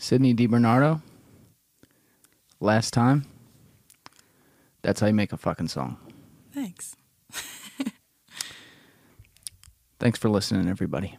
Sydney DiBernardo, Last Time. That's how you make a fucking song. Thanks. Thanks for listening, everybody.